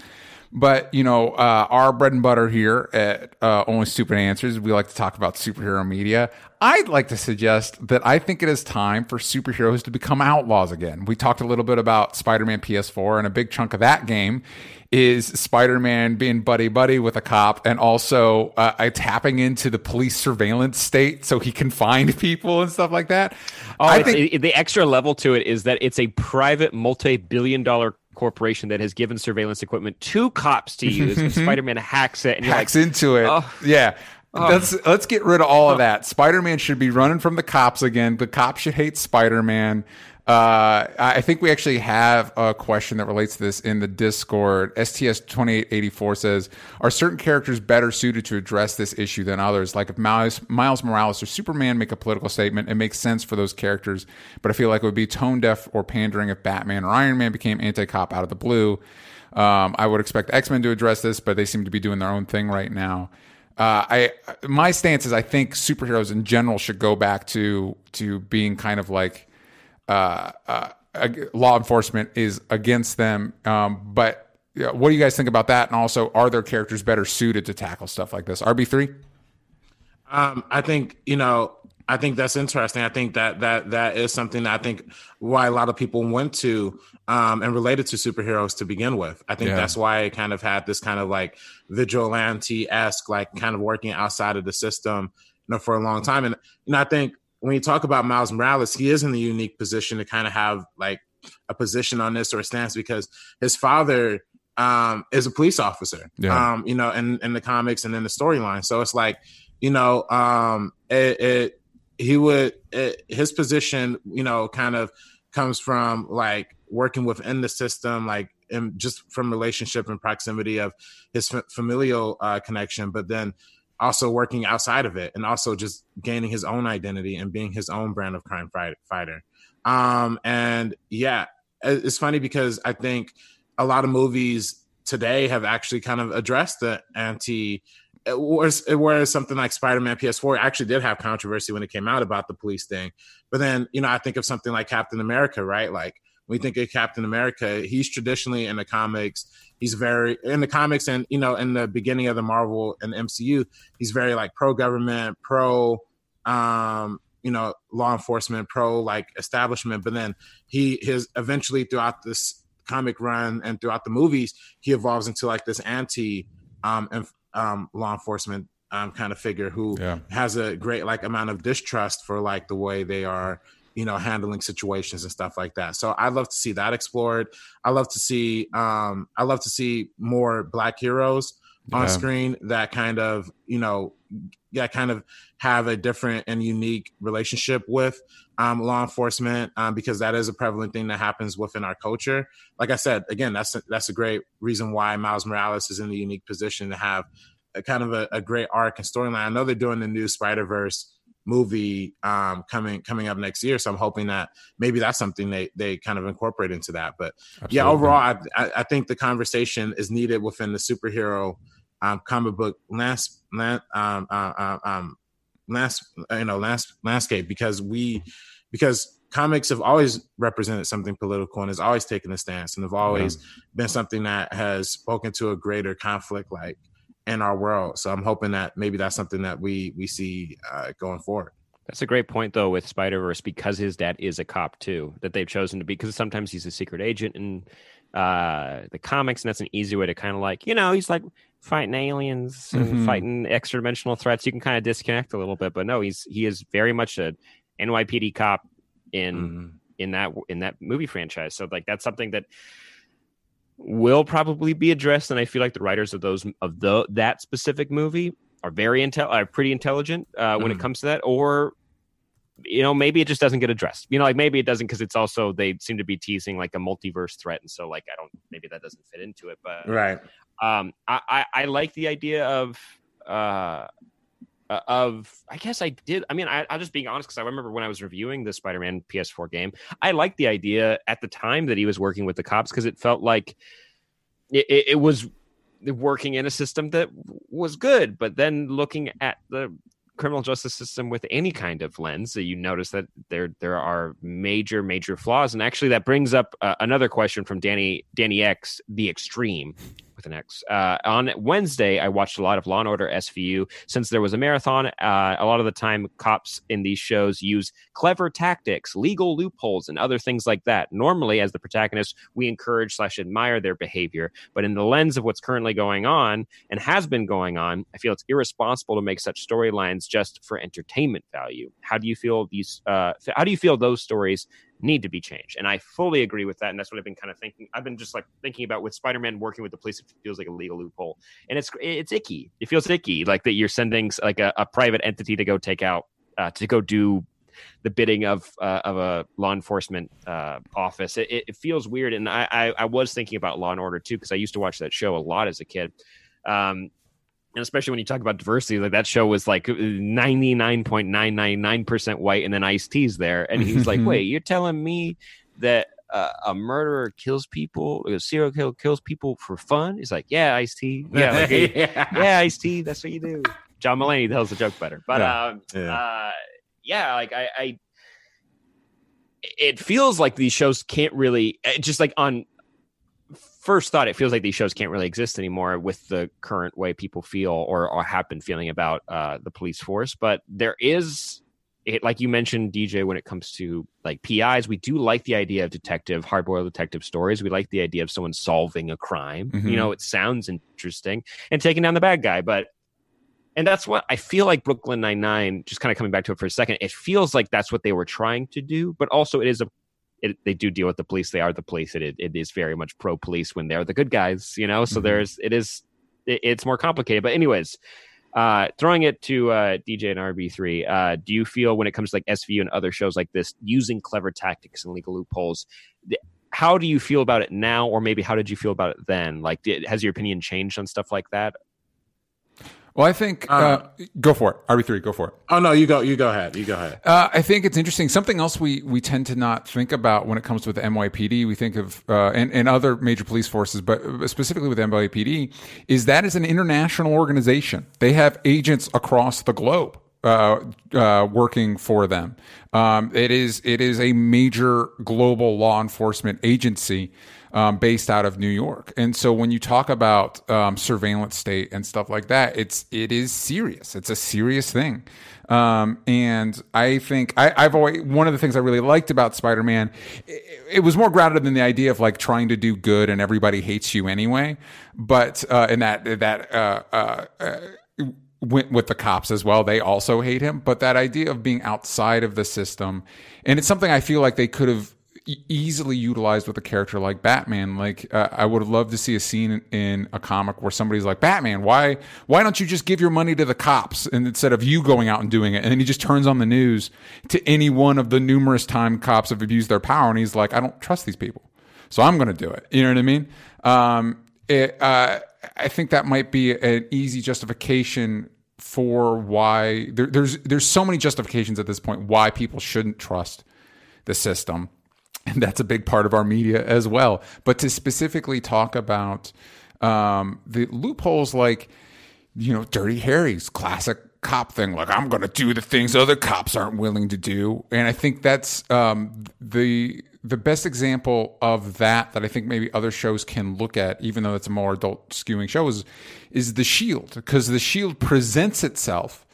But, you know, uh, our bread and butter here at uh, Only Stupid Answers, we like to talk about superhero media. I'd like to suggest that I think it is time for superheroes to become outlaws again. We talked a little bit about Spider-Man P S four, and a big chunk of that game is Spider-Man being buddy-buddy with a cop, and also uh, tapping into the police surveillance state so he can find people and stuff like that. Oh, I think- the extra level to it is that it's a private multi-billion dollar corporation that has given surveillance equipment to cops to use, and Spider-Man hacks it and you're hacks like, into it. Oh, yeah. Oh. Let's let's get rid of all of that. Spider-Man should be running from the cops again. The cops should hate Spider-Man. Uh, I think we actually have a question that relates to this in the Discord. S T S twenty-eight eighty-four says, are certain characters better suited to address this issue than others? Like if Miles, Miles Morales or Superman make a political statement, it makes sense for those characters, but I feel like it would be tone deaf or pandering if Batman or Iron Man became anti-cop out of the blue. Um, I would expect X-Men to address this, but they seem to be doing their own thing right now. Uh, I my stance is I think superheroes in general should go back to to being kind of like, Uh, uh, uh, law enforcement is against them. Um, but you know, what do you guys think about that? And also, are their characters better suited to tackle stuff like this? R B three? Um, I think, you know, I think that's interesting. I think that that that is something that I think why a lot of people went to um, and related to superheroes to begin with. I think yeah. that's why it kind of had this kind of like vigilante-esque, like kind of working outside of the system, you know, for a long time. And, you know, I think, when you talk about Miles Morales, he is in the unique position to kind of have like a position on this or a stance because his father um, is a police officer, yeah. um, you know, in, in the comics and in the storyline. So it's like, you know, um, it, it he would it, his position, you know, kind of comes from like working within the system, like in, just from relationship and proximity of his f- familial uh, connection. But then also working outside of it and also just gaining his own identity and being his own brand of crime fighter. Um, and yeah, it's funny because I think a lot of movies today have actually kind of addressed the anti, whereas something like Spider-Man P S four actually did have controversy when it came out about the police thing. But then, you know, I think of something like Captain America, right? Like, we think of Captain America, he's traditionally in the comics. He's very in the comics and, you know, in the beginning of the Marvel and the M C U, he's very like pro-government, pro, um, you know, law enforcement, pro like establishment. But then he his eventually throughout this comic run and throughout the movies, he evolves into like this anti um, inf- um, law enforcement um, kind of figure who yeah. has a great like amount of distrust for like the way they are, you know, handling situations and stuff like that. So I'd love to see that explored. I love to see, um, I love to see more Black heroes yeah. on screen that kind of, you know, yeah, kind of have a different and unique relationship with um, law enforcement um, because that is a prevalent thing that happens within our culture. Like I said, again, that's a, that's a great reason why Miles Morales is in the unique position to have a kind of a, a great arc and storyline. I know they're doing the new Spider-Verse movie um coming coming up next year, so I'm hoping that maybe that's something they they kind of incorporate into that. But Absolutely. yeah overall I, I I think the conversation is needed within the superhero um, comic book lands, land, um, um, um, lands, you know, lands, landscape because we, because comics have always represented something political and has always taken a stance and have always yeah. been something that has spoken to a greater conflict, like in our world. So I'm hoping that maybe that's something that we, we see uh, going forward. That's a great point, though, with Spider-Verse, because his dad is a cop, too, that they've chosen to be, because sometimes he's a secret agent in uh, the comics, and that's an easy way to kind of like, you know, he's like fighting aliens and mm-hmm. fighting extra-dimensional threats. You can kind of disconnect a little bit, but no, he's he is very much a N Y P D cop in mm-hmm. in that in that movie franchise. So, like, that's something that will probably be addressed, and I feel like the writers of those of the that specific movie are very intel, are pretty intelligent uh, when mm. it comes to that, or you know, maybe it just doesn't get addressed. You know, like maybe it doesn't because it's also they seem to be teasing like a multiverse threat, and so like I don't, maybe that doesn't fit into it. But right, um, I, I I like the idea of uh of I guess I did. I mean, I, I'm just being honest because I remember when I was reviewing the Spider-Man P S four game, I liked the idea at the time that he was working with the cops because it felt like it, it, it was. working in a system that was good, but then looking at the criminal justice system with any kind of lens, you notice that there there are major, major flaws. And actually, that brings up uh, another question from Danny Danny X, the Extreme, with an X. Uh, on Wednesday, I watched a lot of Law and Order S V U. Since there was a marathon, uh, a lot of the time, cops in these shows use clever tactics, legal loopholes, and other things like that. Normally, as the protagonist, we encourage slash admire their behavior. But in the lens of what's currently going on and has been going on, I feel it's irresponsible to make such storylines just for entertainment value. How do you feel these? Uh, how do you feel those stories need to be changed? And I fully agree with that, and that's what I've been kind of thinking. I've been just like thinking about with Spider-Man working with the police, it feels like a legal loophole, and it's it's icky. It feels icky, like that you're sending like a, a private entity to go take out uh, to go do the bidding of uh, of a law enforcement uh, office. It, it feels weird, and I, I I was thinking about Law and Order too because I used to watch that show a lot as a kid. Um, And especially when you talk about diversity, like that show was like ninety-nine point nine nine nine percent white, and then Ice-T's there. And he's like, wait, you're telling me that uh, a murderer kills people, a serial killer kills people for fun? He's like, yeah, Ice-T. Yeah, like, yeah. yeah, Ice-T. That's what you do. John Mulaney tells the joke better. But yeah, um, yeah. Uh, yeah like I, I, it feels like these shows can't really, just like on, first thought, it feels like these shows can't really exist anymore with the current way people feel or, or have been feeling about uh, the police force. But there is, it, like you mentioned, D J, when it comes to like P Is, we do like the idea of detective, hard-boiled detective stories. We like the idea of someone solving a crime. Mm-hmm. You know, it sounds interesting and taking down the bad guy. But, and that's what I feel like Brooklyn Nine-Nine, just kind of coming back to it for a second, it feels like that's what they were trying to do. But also it is a It, they do deal with the police. They are the police. It, it, it is very much pro-police when they're the good guys, you know? So mm-hmm. there's, it is, it, it's more complicated. But anyways, uh, throwing it to uh, D J and R B three, uh, do you feel when it comes to like S V U and other shows like this, using clever tactics and legal loopholes, th- how do you feel about it now? Or maybe how did you feel about it then? Like, did, has your opinion changed on stuff like that? Well, I think um, uh, go for it. R B three, go for it. Oh no, you go. You go ahead. You go ahead. Uh, I think it's interesting. Something else we, we tend to not think about when it comes to the N Y P D, we think of uh, and and other major police forces, but specifically with N Y P D, is that is an international organization. They have agents across the globe uh, uh, working for them. Um, it is it is a major global law enforcement agency. Um, based out of New York. And so when you talk about um, surveillance state and stuff like that, it's it is serious. It's a serious thing. Um, and I think I, I've always, one of the things I really liked about Spider-Man, it, it was more grounded in the idea of like trying to do good and everybody hates you anyway. But uh, and that that uh, uh, uh, went with the cops as well. They also hate him. But that idea of being outside of the system, and it's something I feel like they could have easily utilized with a character like Batman. Like uh, I would have loved to see a scene in, in a comic where somebody's like, Batman, why why don't you just give your money to the cops and instead of you going out and doing it? And then he just turns on the news to any one of the numerous time cops have abused their power, and he's like, I don't trust these people, so I'm going to do it. You know what I mean? Um, it, uh, I think that might be an easy justification for why there, there's there's so many justifications at this point why people shouldn't trust the system. And that's a big part of our media as well. But to specifically talk about um, the loopholes, like you know, Dirty Harry's classic cop thing, like, I'm going to do the things other cops aren't willing to do. And I think that's um, the the best example of that that I think maybe other shows can look at, even though it's a more adult-skewing show, is, is The Shield. Because The Shield presents itself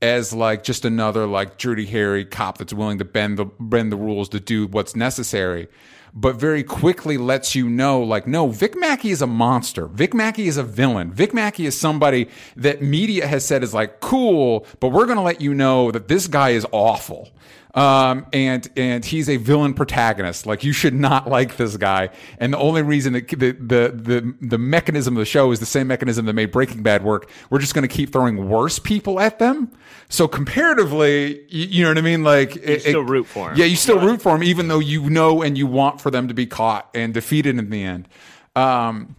as like just another like Dirty Harry cop that's willing to bend the bend the rules to do what's necessary, but very quickly lets you know, like, no, Vic Mackey is a monster. Vic Mackey is a villain. Vic Mackey is somebody that media has said is like, cool, but we're going to let you know that this guy is awful. Um, and, and he's a villain protagonist. Like, you should not like this guy. And the only reason that the, the, the, the mechanism of the show is the same mechanism that made Breaking Bad work. We're just going to keep throwing worse people at them. So comparatively, you, you know what I mean? Like, you it, still it, root for him. Yeah. You still right. root for him, even though you know, and you want for them to be caught and defeated in the end. Um,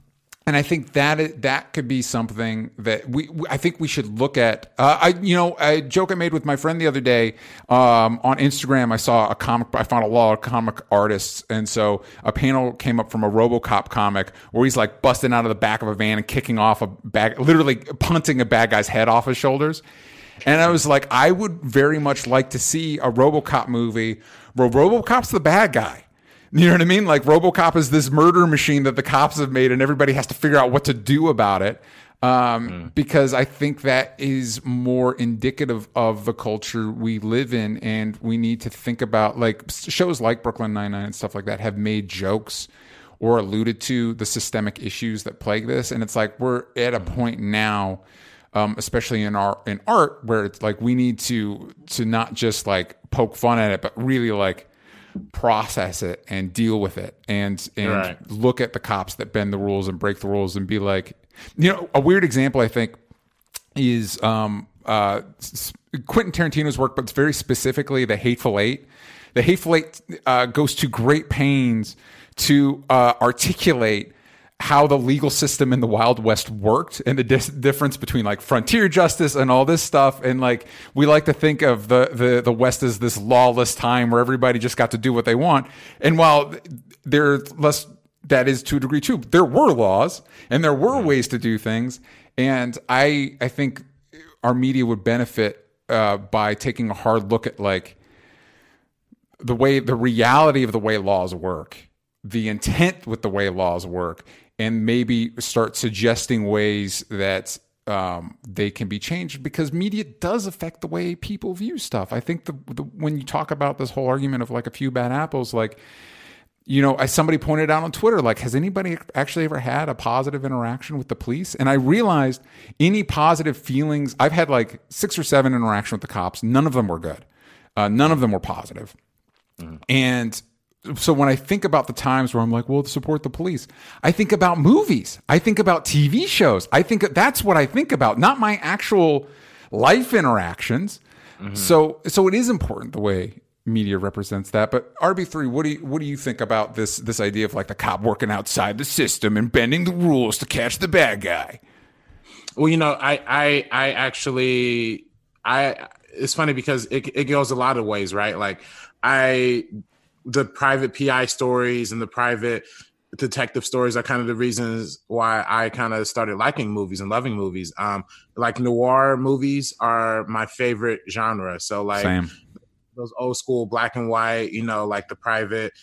And I think that that could be something that we, I think we should look at. Uh, I, you know, a joke I made with my friend the other day um, on Instagram. I saw a comic. I found a lot of comic artists, and so a panel came up from a RoboCop comic where he's like busting out of the back of a van and kicking off a bag, literally punting a bad guy's head off his shoulders. And I was like, I would very much like to see a RoboCop movie where RoboCop's the bad guy. You know what I mean? Like, RoboCop is this murder machine that the cops have made, and everybody has to figure out what to do about it. Um, mm. Because I think that is more indicative of the culture we live in, and we need to think about, like, shows like Brooklyn Nine-Nine and stuff like that have made jokes or alluded to the systemic issues that plague this. And it's like, we're at a point now, um, especially in our in art, where it's like we need to to not just like poke fun at it, but really like process it and deal with it, and and right. look at the cops that bend the rules and break the rules, and be like, you know, a weird example I think is um uh Quentin Tarantino's work, but it's very specifically the Hateful Eight. The Hateful Eight uh, goes to great pains to uh, articulate how the legal system in the Wild West worked, and the dis- difference between like frontier justice and all this stuff. And like, we like to think of the, the, the West as this lawless time where everybody just got to do what they want. And while there less, that is to a degree too, there were laws and there were ways to do things. And I, I think our media would benefit uh, by taking a hard look at like the way, the reality of the way laws work, the intent with the way laws work, and maybe start suggesting ways that um, they can be changed, because media does affect the way people view stuff. I think the, the when you talk about this whole argument of like a few bad apples, like, you know, as somebody pointed out on Twitter, like, has anybody actually ever had a positive interaction with the police? And I realized any positive feelings, I've had like six or seven interactions with the cops. None of them were good. Uh, none of them were positive. Mm. And so when I think about the times where I'm like, well, support the police, I think about movies. I think about T V shows. I think that's what I think about, not my actual life interactions. Mm-hmm. So, so it is important the way media represents that. But R B three, what do you, what do you think about this, this idea of like the cop working outside the system and bending the rules to catch the bad guy? Well, you know, I, I, I actually, I, it's funny because it, it goes a lot of ways, right? Like I, the private P I stories and the private detective stories are kind of the reasons why I kind of started liking movies and loving movies. Um, like noir movies are my favorite genre. So like Same. Those old school black and white, you know, like the private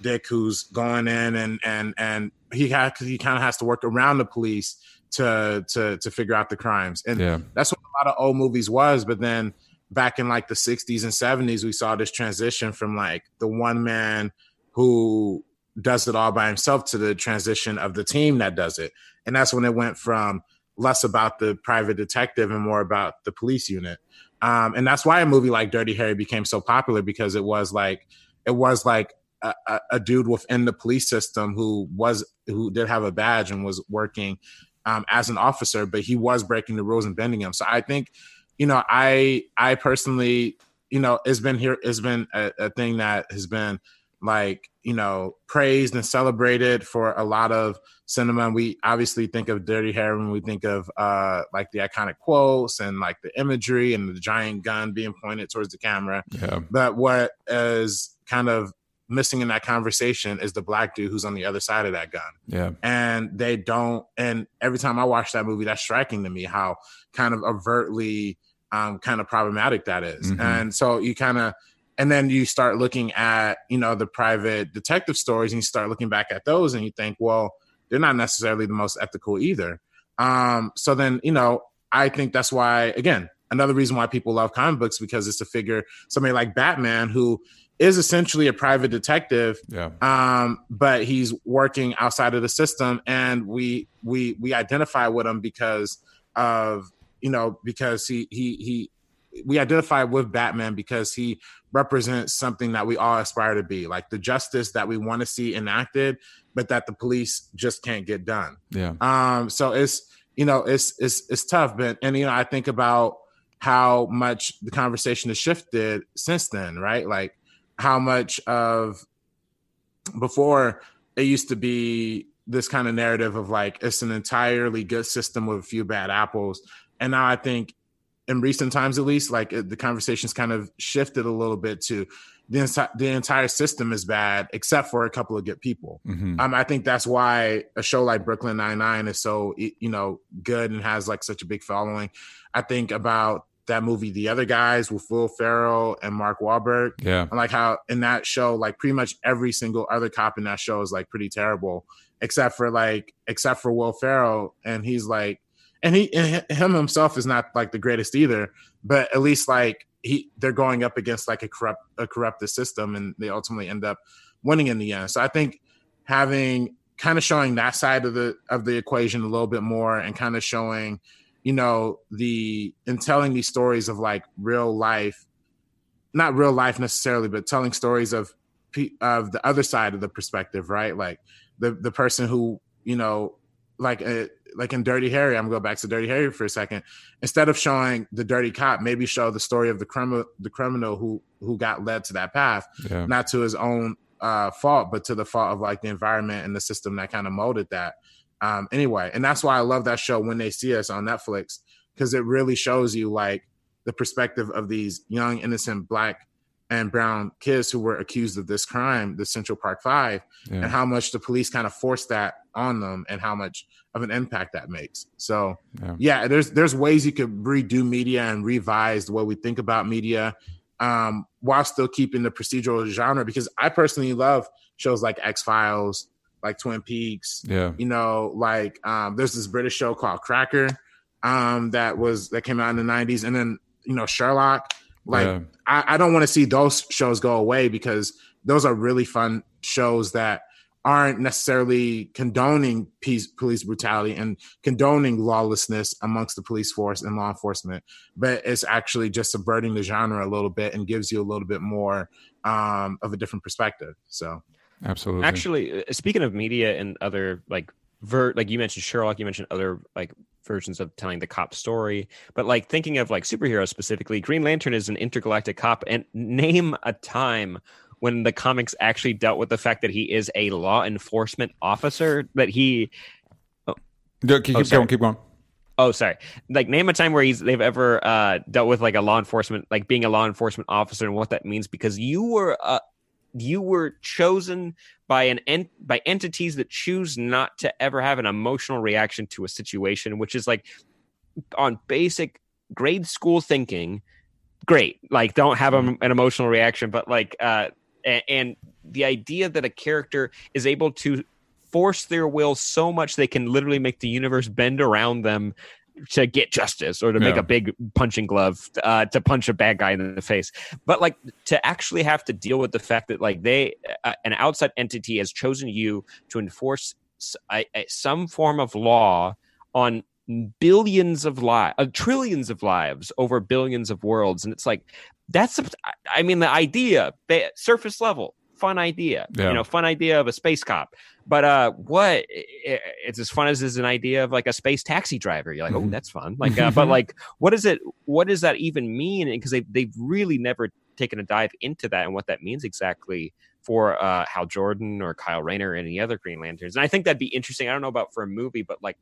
dick who's going in and, and, and he has, he kind of has to work around the police to, to, to figure out the crimes. And yeah. that's what a lot of old movies was. But then, back in like the sixties and seventies, we saw this transition from like the one man who does it all by himself to the transition of the team that does it. And that's when it went from less about the private detective and more about the police unit. Um, and that's why a movie like Dirty Harry became so popular, because it was like, it was like a, a, a dude within the police system who was, who did have a badge and was working um, as an officer, but he was breaking the rules and bending them. So I think, you know, I I personally, you know, it's been here, it's been a, a thing that has been like, you know, praised and celebrated for a lot of cinema. And we obviously think of Dirty Harry when we think of uh, like the iconic quotes and like the imagery and the giant gun being pointed towards the camera. Yeah. But what is kind of missing in that conversation is the black dude who's on the other side of that gun. Yeah. And they don't, and every time I watch that movie, that's striking to me how kind of overtly um, kind of problematic that is. Mm-hmm. And so you kind of, and then you start looking at, you know, the private detective stories, and you start looking back at those and you think, well, they're not necessarily the most ethical either. Um, so then, you know, I think that's why, again, another reason why people love comic books, because it's a figure, somebody like Batman, who is essentially a private detective, yeah. um, but he's working outside of the system, and we we we identify with him because of, you know, because he he he we identify with Batman because he represents something that we all aspire to be, like the justice that we want to see enacted, but that the police just can't get done. Yeah. Um. So it's you know it's it's it's tough, but and you know I think about how much the conversation has shifted since then, right? Like, how much of before it used to be this kind of narrative of like, it's an entirely good system with a few bad apples. And now I think in recent times, at least, like it, the conversation's kind of shifted a little bit to the, insi- the entire system is bad, except for a couple of good people. Mm-hmm. Um, I think that's why a show like Brooklyn Nine-Nine is so, you know, good and has like such a big following. I think about that movie, The Other Guys, with Will Ferrell and Mark Wahlberg. Yeah. And like how in that show, like pretty much every single other cop in that show is like pretty terrible, except for like, except for Will Ferrell. And he's like, and he, and him himself is not like the greatest either, but at least like he, they're going up against like a corrupt, a corrupted system, and they ultimately end up winning in the end. So I think having kind of showing that side of the, of the equation a little bit more, and kind of showing, you know, the in telling these stories of like real life, not real life necessarily, but telling stories of of the other side of the perspective, right? Like the the person who, you know, like a, like in Dirty Harry, I'm going to go back to Dirty Harry for a second. Instead of showing the dirty cop, maybe show the story of the criminal, the criminal who who got led to that path, yeah. not to his own uh, fault, but to the fault of like the environment and the system that kind of molded that. Um, anyway, and that's why I love that show When They See Us on Netflix, because it really shows you like the perspective of these young, innocent black and brown kids who were accused of this crime, the Central Park Five, yeah. and how much the police kind of forced that on them and how much of an impact that makes. So yeah, yeah there's there's ways you could redo media and revise the way we think about media um, while still keeping the procedural genre, because I personally love shows like X-Files, like Twin Peaks, yeah. you know, like um, there's this British show called Cracker um, that was that came out in the nineties, and then you know Sherlock. Like yeah. I, I don't want to see those shows go away, because those are really fun shows that aren't necessarily condoning peace, police brutality and condoning lawlessness amongst the police force and law enforcement, but it's actually just subverting the genre a little bit and gives you a little bit more um, of a different perspective. So. Absolutely. Actually, speaking of media and other like ver like you mentioned Sherlock, you mentioned other like versions of telling the cop story, but like thinking of like superheroes specifically, Green Lantern is an intergalactic cop, and name a time when the comics actually dealt with the fact that he is a law enforcement officer, that he oh, no, keep, oh, keep going, keep going. Oh, sorry. Like, name a time where he's they've ever uh, dealt with like a law enforcement, like being a law enforcement officer and what that means, because you were a uh, you were chosen by an ent- by entities that choose not to ever have an emotional reaction to a situation, which is like on basic grade school thinking, great. Like, don't have a, an emotional reaction, but like, uh, and, and the idea that a character is able to force their will so much they can literally make the universe bend around them to get justice, or to make yeah. a big punching glove uh, to punch a bad guy in the face. But like to actually have to deal with the fact that like they, uh, an outside entity has chosen you to enforce a, a, some form of law on billions of lives, uh, trillions of lives over billions of worlds. And it's like, that's, I mean, the idea, the surface level, fun idea, yeah. you know, fun idea of a space cop. But uh, what it's as fun as is an idea of like a space taxi driver. You're like, mm-hmm. oh, that's fun. Like, uh, but like, what is it? What does that even mean? Because they they've really never taken a dive into that and what that means exactly for uh, Hal Jordan or Kyle Rayner or any other Green Lanterns. And I think that'd be interesting. I don't know about for a movie, but like,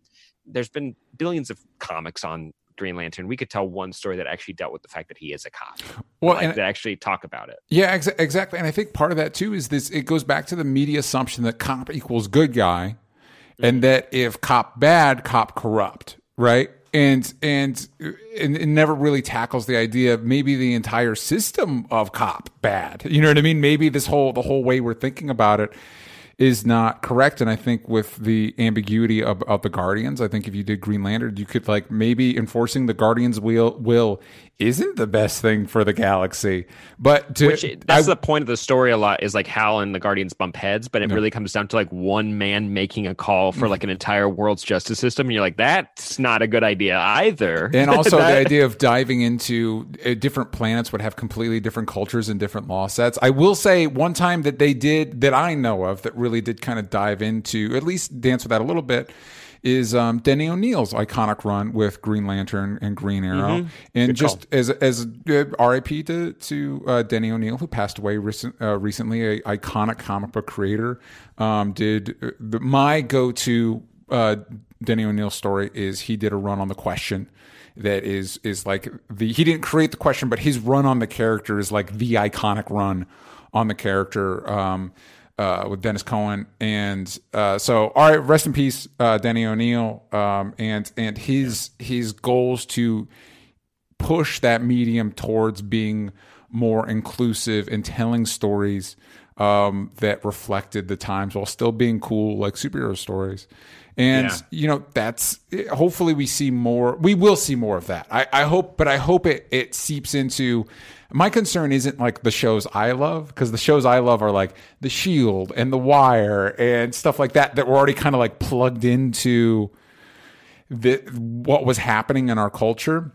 there's been billions of comics on Green Lantern, we could tell one story that actually dealt with the fact that he is a cop. Well, like, and, to actually talk about it. Yeah, ex- exactly. And I think part of that too is this, it goes back to the media assumption that cop equals good guy, mm-hmm. and that if cop bad, cop corrupt, right? And, and and it never really tackles the idea of maybe the entire system of cop bad. You know what I mean? Maybe this whole the whole way we're thinking about it is not correct. And I think with the ambiguity of, of the Guardians, I think if you did Green Lantern, you could, like, maybe enforcing the Guardians' will will isn't the best thing for the galaxy. But to, Which, that's I, the point of the story a lot, is like Hal and the Guardians bump heads, but it no. really comes down to like one man making a call for like an entire world's justice system. And you're like, that's not a good idea either. And also that, the idea of diving into uh, different planets would have completely different cultures and different law sets. I will say one time that they did, that I know of, that really did kind of dive into, at least dance with that a little bit, is um, Denny O'Neill's iconic run with Green Lantern and Green Arrow, mm-hmm. and Good just call. as as uh, R I P to to uh, Denny O'Neill, who passed away recent, uh, recently, a iconic comic book creator. Um, did the, my go to uh, Denny O'Neill story is he did a run on The Question. That is is like the he didn't create The Question, but his run on the character is like the iconic run on the character. Um, Uh, with Dennis Cohen, and uh, so all right, rest in peace, uh, Denny O'Neil, um, and and his yeah. his goals to push that medium towards being more inclusive and telling stories um, that reflected the times while still being cool, like superhero stories. And yeah. you know, that's hopefully we see more. We will see more of that. I, I hope, but I hope it it seeps into. My concern isn't like the shows I love, because the shows I love are like The Shield and The Wire and stuff like that that were already kind of like plugged into the what was happening in our culture.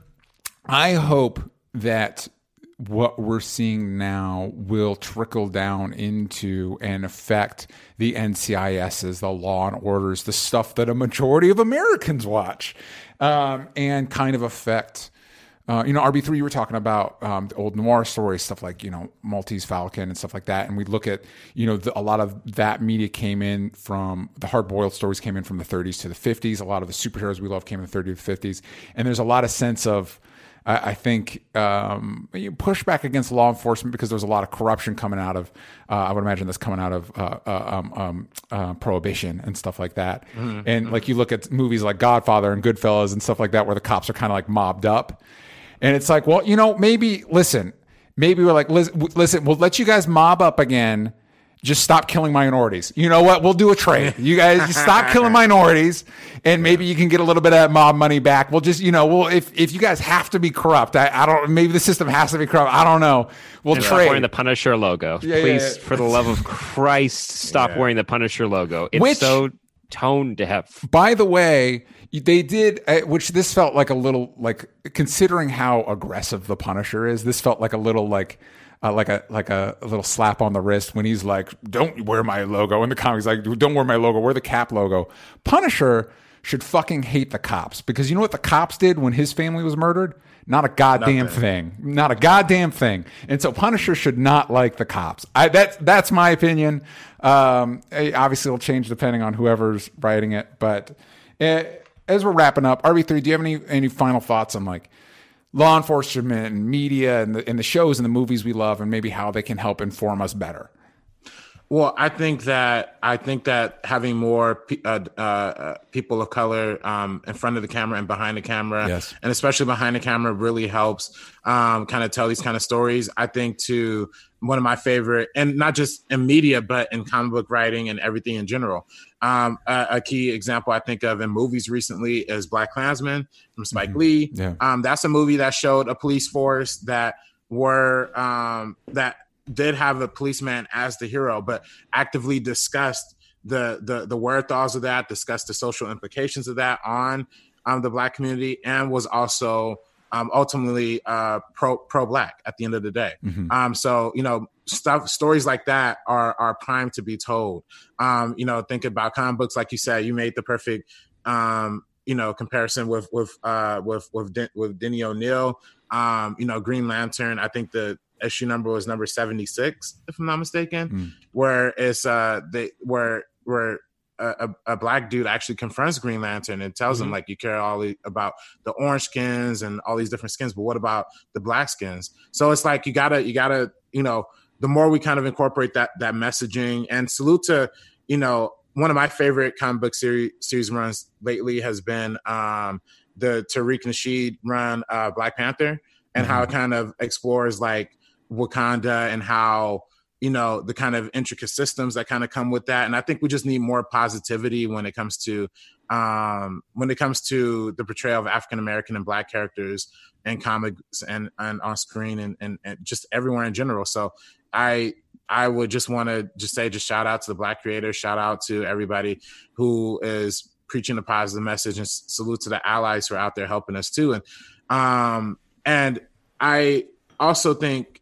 I hope that what we're seeing now will trickle down into and affect the N C I S's, the Law and Orders, the stuff that a majority of Americans watch, um, and kind of affect. Uh, you know, R B three, you were talking about um, the old noir stories, stuff like, you know, Maltese Falcon and stuff like that. And we look at, you know, the, a lot of that media came in from the hard-boiled stories came in from the thirties to the fifties. A lot of the superheroes we love came in the thirties to the fifties. And there's a lot of sense of, uh, I think, um, pushback against law enforcement because there's a lot of corruption coming out of, uh, I would imagine that's coming out of uh, uh, um, um, uh, Prohibition and stuff like that. Mm-hmm. And like you look at movies like Godfather and Goodfellas and stuff like that where the cops are kind of like mobbed up. And it's like, well, you know, maybe, listen, maybe we're like, listen, we'll let you guys mob up again. Just stop killing minorities. You know what? We'll do a trade. You guys you stop killing minorities, and maybe you can get a little bit of that mob money back. We'll just, you know, well, if if you guys have to be corrupt, I, I don't. Maybe the system has to be corrupt. I don't know. We'll and trade. Stop wearing the Punisher logo, yeah, please. Yeah, yeah. For the love of Christ, stop yeah. wearing the Punisher logo. It's Which, so tone deaf. By the way. They did, which this felt like a little, like, considering how aggressive the Punisher is, this felt like a little, like, uh, like a like a, a little slap on the wrist when he's like, don't wear my logo. In the comics, like, don't wear my logo, wear the Cap logo. Punisher should fucking hate the cops, because you know what the cops did when his family was murdered? Not a goddamn Nothing. thing. Not a goddamn thing. And so Punisher should not like the cops. I, that's, that's my opinion. Um, obviously, it'll change depending on whoever's writing it, but... It, As we're wrapping up, R B three, do you have any any final thoughts on like law enforcement and media and the, and the shows and the movies we love, and maybe how they can help inform us better? Well, I think that I think that having more uh, uh, people of color um, in front of the camera and behind the camera, yes. and especially behind the camera, really helps um, kind of tell these kind of stories. I think too, one of my favorite, and not just in media, but in comic book writing and everything in general. Um, a, a key example I think of in movies recently is BlacKkKlansman from Spike mm-hmm. Lee. Yeah. Um, that's a movie that showed a police force that were um, that did have a policeman as the hero, but actively discussed the the the word thoughts of that, discussed the social implications of that on um, the Black community, and was also um, ultimately uh, pro pro Black at the end of the day. Mm-hmm. Um, so you know. Stuff stories like that are are primed to be told. Um, you know, think about comic books, like you said. You made the perfect, um, you know, comparison with with uh, with with Den- with Denny O'Neil. Um, you know, Green Lantern. I think the issue number was number seventy-six, if I'm not mistaken, mm. where it's uh, they where where a, a black dude actually confronts Green Lantern and tells mm-hmm. him, like, you care all about the orange skins and all these different skins, but what about the black skins? So it's like, you gotta, you gotta, you know, the more we kind of incorporate that that messaging, and salute to, you know, one of my favorite comic book series, series runs lately has been um, the Tariq Nasheed run uh, Black Panther, and mm-hmm. how it kind of explores like Wakanda and how, you know, the kind of intricate systems that kind of come with that. And I think we just need more positivity when it comes to um, when it comes to the portrayal of African-American and black characters in comics and, and on screen and, and, and just everywhere in general. So I I would just want to just say, just shout out to the black creators, shout out to everybody who is preaching a positive message, and salute to the allies who are out there helping us too. And, um, and I also think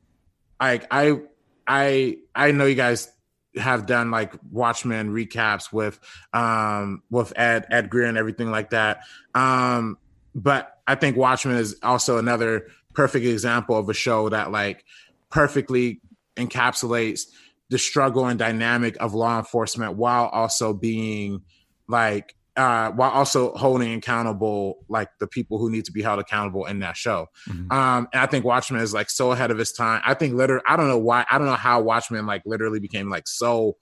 like, I, I, I know you guys have done like Watchmen recaps with, um, with Ed, Ed Greer and everything like that. Um, but I think Watchmen is also another perfect example of a show that like perfectly encapsulates the struggle and dynamic of law enforcement while also being like uh while also holding accountable like the people who need to be held accountable in that show. Mm-hmm. um and I think Watchmen is like so ahead of its time. I think literally I don't know why I don't know how Watchmen like literally became like so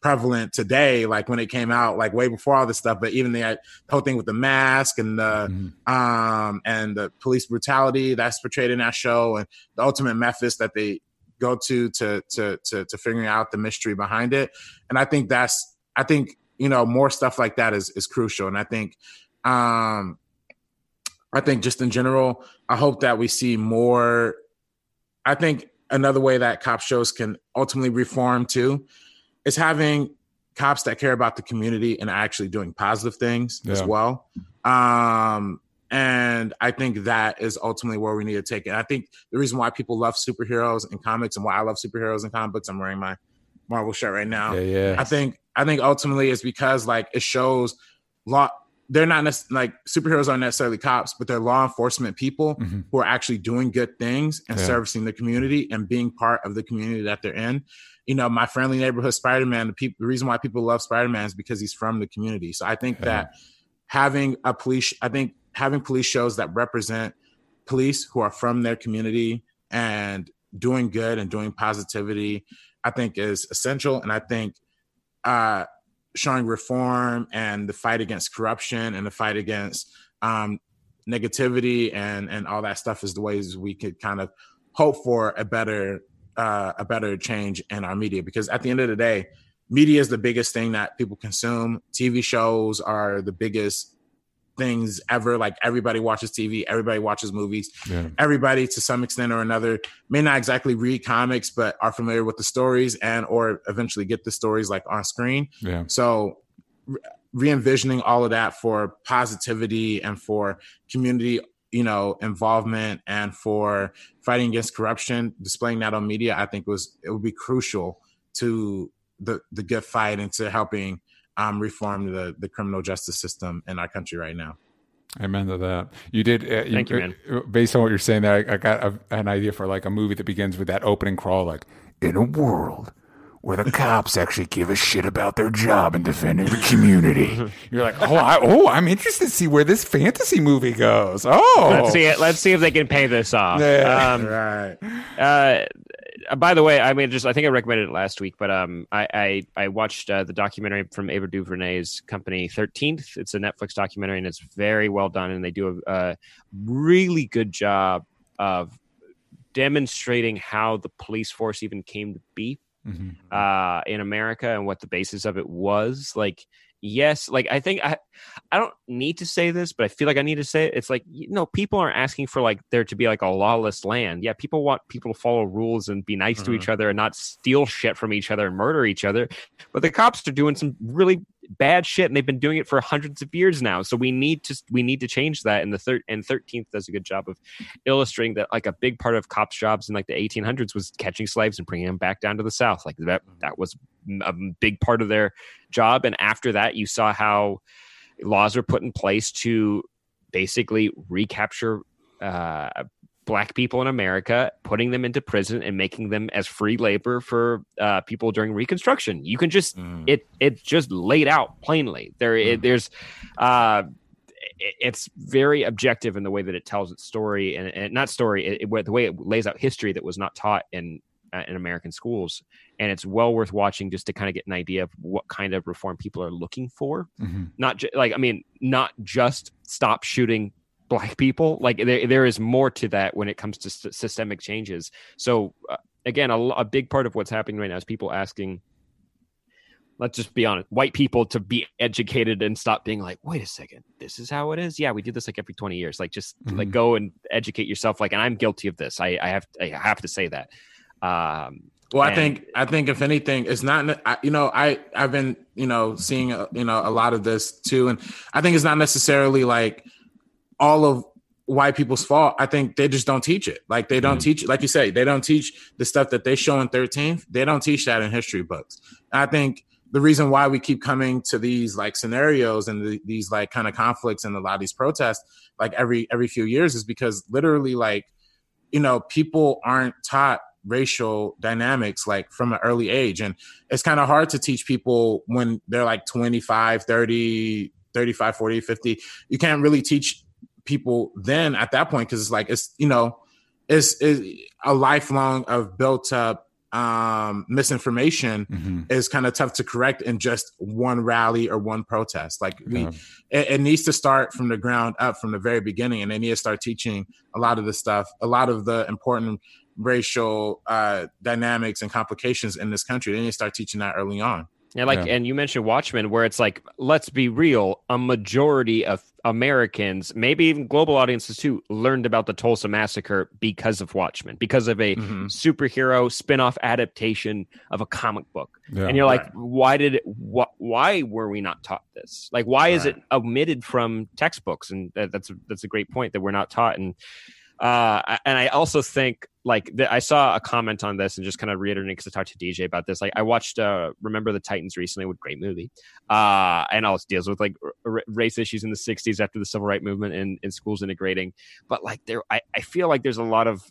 prevalent today, like when it came out like way before all this stuff, but even the, the whole thing with the mask and the mm-hmm. um and the police brutality that's portrayed in that show, and the ultimate methods that they go to, to, to, to, to figuring out the mystery behind it. And I think that's, I think, you know, more stuff like that is, is crucial. And I think, um, I think just in general, I hope that we see more. I think another way that cop shows can ultimately reform too, is having cops that care about the community and actually doing positive things yeah. as well. Um, And I think that is ultimately where we need to take it. I think the reason why people love superheroes and comics, and why I love superheroes and comic books, I'm wearing my Marvel shirt right now. Yeah, yeah. I think I think ultimately it's because like it shows law. They're not nec- like superheroes aren't necessarily cops, but they're law enforcement people mm-hmm. who are actually doing good things and yeah. servicing the community and being part of the community that they're in. You know, my friendly neighborhood Spider-Man. The, pe- the reason why people love Spider-Man is because he's from the community. So I think yeah. that having a police, I think. having police shows that represent police who are from their community and doing good and doing positivity, I think is essential. And I think uh, showing reform and the fight against corruption and the fight against um, negativity and, and all that stuff is the ways we could kind of hope for a better, uh, a better change in our media. Because at the end of the day, media is the biggest thing that people consume. T V shows are the biggest things ever. Like everybody watches T V, everybody watches movies, yeah. everybody to some extent or another may not exactly read comics, but are familiar with the stories and, or eventually get the stories like on screen. Yeah. So re-envisioning all of that for positivity and for community, you know, involvement and for fighting against corruption, displaying that on media, I think was, it would be crucial to the, the good fight and to helping Um, reform the, the criminal justice system in our country right now. Amen to that. You did. Uh, Thank you, you man. Based on what you're saying, there, I, I got a, an idea for like a movie that begins with that opening crawl, like in a world where the cops actually give a shit about their job and defending the community. You're like, oh, I, oh, I'm interested to see where this fantasy movie goes. Oh, let's see it. Let's see if they can pay this off. Yeah, um, right. Uh, By the way, I mean, just I think I recommended it last week, but um, I I, I watched uh, the documentary from Ava DuVernay's company, thirteenth. It's a Netflix documentary, and it's very well done, and they do a, a really good job of demonstrating how the police force even came to be mm-hmm. uh, in America and what the basis of it was. Like, yes, like I think I I don't need to say this, but I feel like I need to say it. It's like, you know, people aren't asking for like there to be like a lawless land. Yeah, people want people to follow rules and be nice uh-huh. to each other and not steal shit from each other and murder each other. But the cops are doing some really bad shit, and they've been doing it for hundreds of years now. So we need to we need to change that. And the third and thirteenth does a good job of illustrating that like a big part of cops' jobs in like the eighteen hundreds was catching slaves and bringing them back down to the South. Like that that was a big part of their job. And after that, you saw how laws were put in place to basically recapture uh, black people in America, putting them into prison and making them as free labor for uh, people during Reconstruction. You can just mm. it it's just laid out plainly. There mm. it, there's uh, it, it's very objective in the way that it tells its story and, and not story it, it, the way it lays out history that was not taught in uh, in American schools. And it's well worth watching just to kind of get an idea of what kind of reform people are looking for. Mm-hmm. Not ju- like I mean, not just stop shooting black people. Like there, there is more to that when it comes to s- systemic changes. So uh, again, a, a big part of what's happening right now is people asking, let's just be honest, white people to be educated and stop being like, wait a second, this is how it is. Yeah. We do this like every twenty years, like just mm-hmm. like go and educate yourself. Like, and I'm guilty of this. I, I have, I have to say that. Um, Well, I think I think if anything, it's not, you know, I I've been, you know, seeing, you know, a lot of this too. And I think it's not necessarily like all of white people's fault. I think they just don't teach it. Like they don't mm-hmm. teach, like you say, they don't teach the stuff that they show in thirteenth. They don't teach that in history books. And I think the reason why we keep coming to these like scenarios and the, these like kind of conflicts and a lot of these protests, like every every few years is because literally like, you know, people aren't taught racial dynamics like from an early age. And it's kind of hard to teach people when they're like twenty-five, thirty, thirty-five, forty, fifty. You can't really teach people then at that point because it's like it's you know it's, it's a lifelong of built up um misinformation mm-hmm. is kind of tough to correct in just one rally or one protest. Like we yeah. it, it needs to start from the ground up from the very beginning, and they need to start teaching a lot of the stuff, a lot of the important racial uh, dynamics and complications in this country. They need to start teaching that early on. Yeah, like, yeah. And you mentioned Watchmen, where it's like, let's be real, a majority of Americans, maybe even global audiences too, learned about the Tulsa Massacre because of Watchmen, because of a mm-hmm. superhero spin-off adaptation of a comic book. Yeah, and you're like, right. why did, it, wh- why were we not taught this? Like, why right. is it omitted from textbooks? And that, that's, a, that's a great point that we're not taught. And Uh, and I also think, like, th- I saw a comment on this and just kind of reiterating because I talked to D J about this. Like, I watched uh, Remember the Titans recently, with great movie, uh, and all it deals with, like, r- race issues in the sixties after the Civil Rights Movement and, and schools integrating. But, like, there, I, I feel like there's a lot of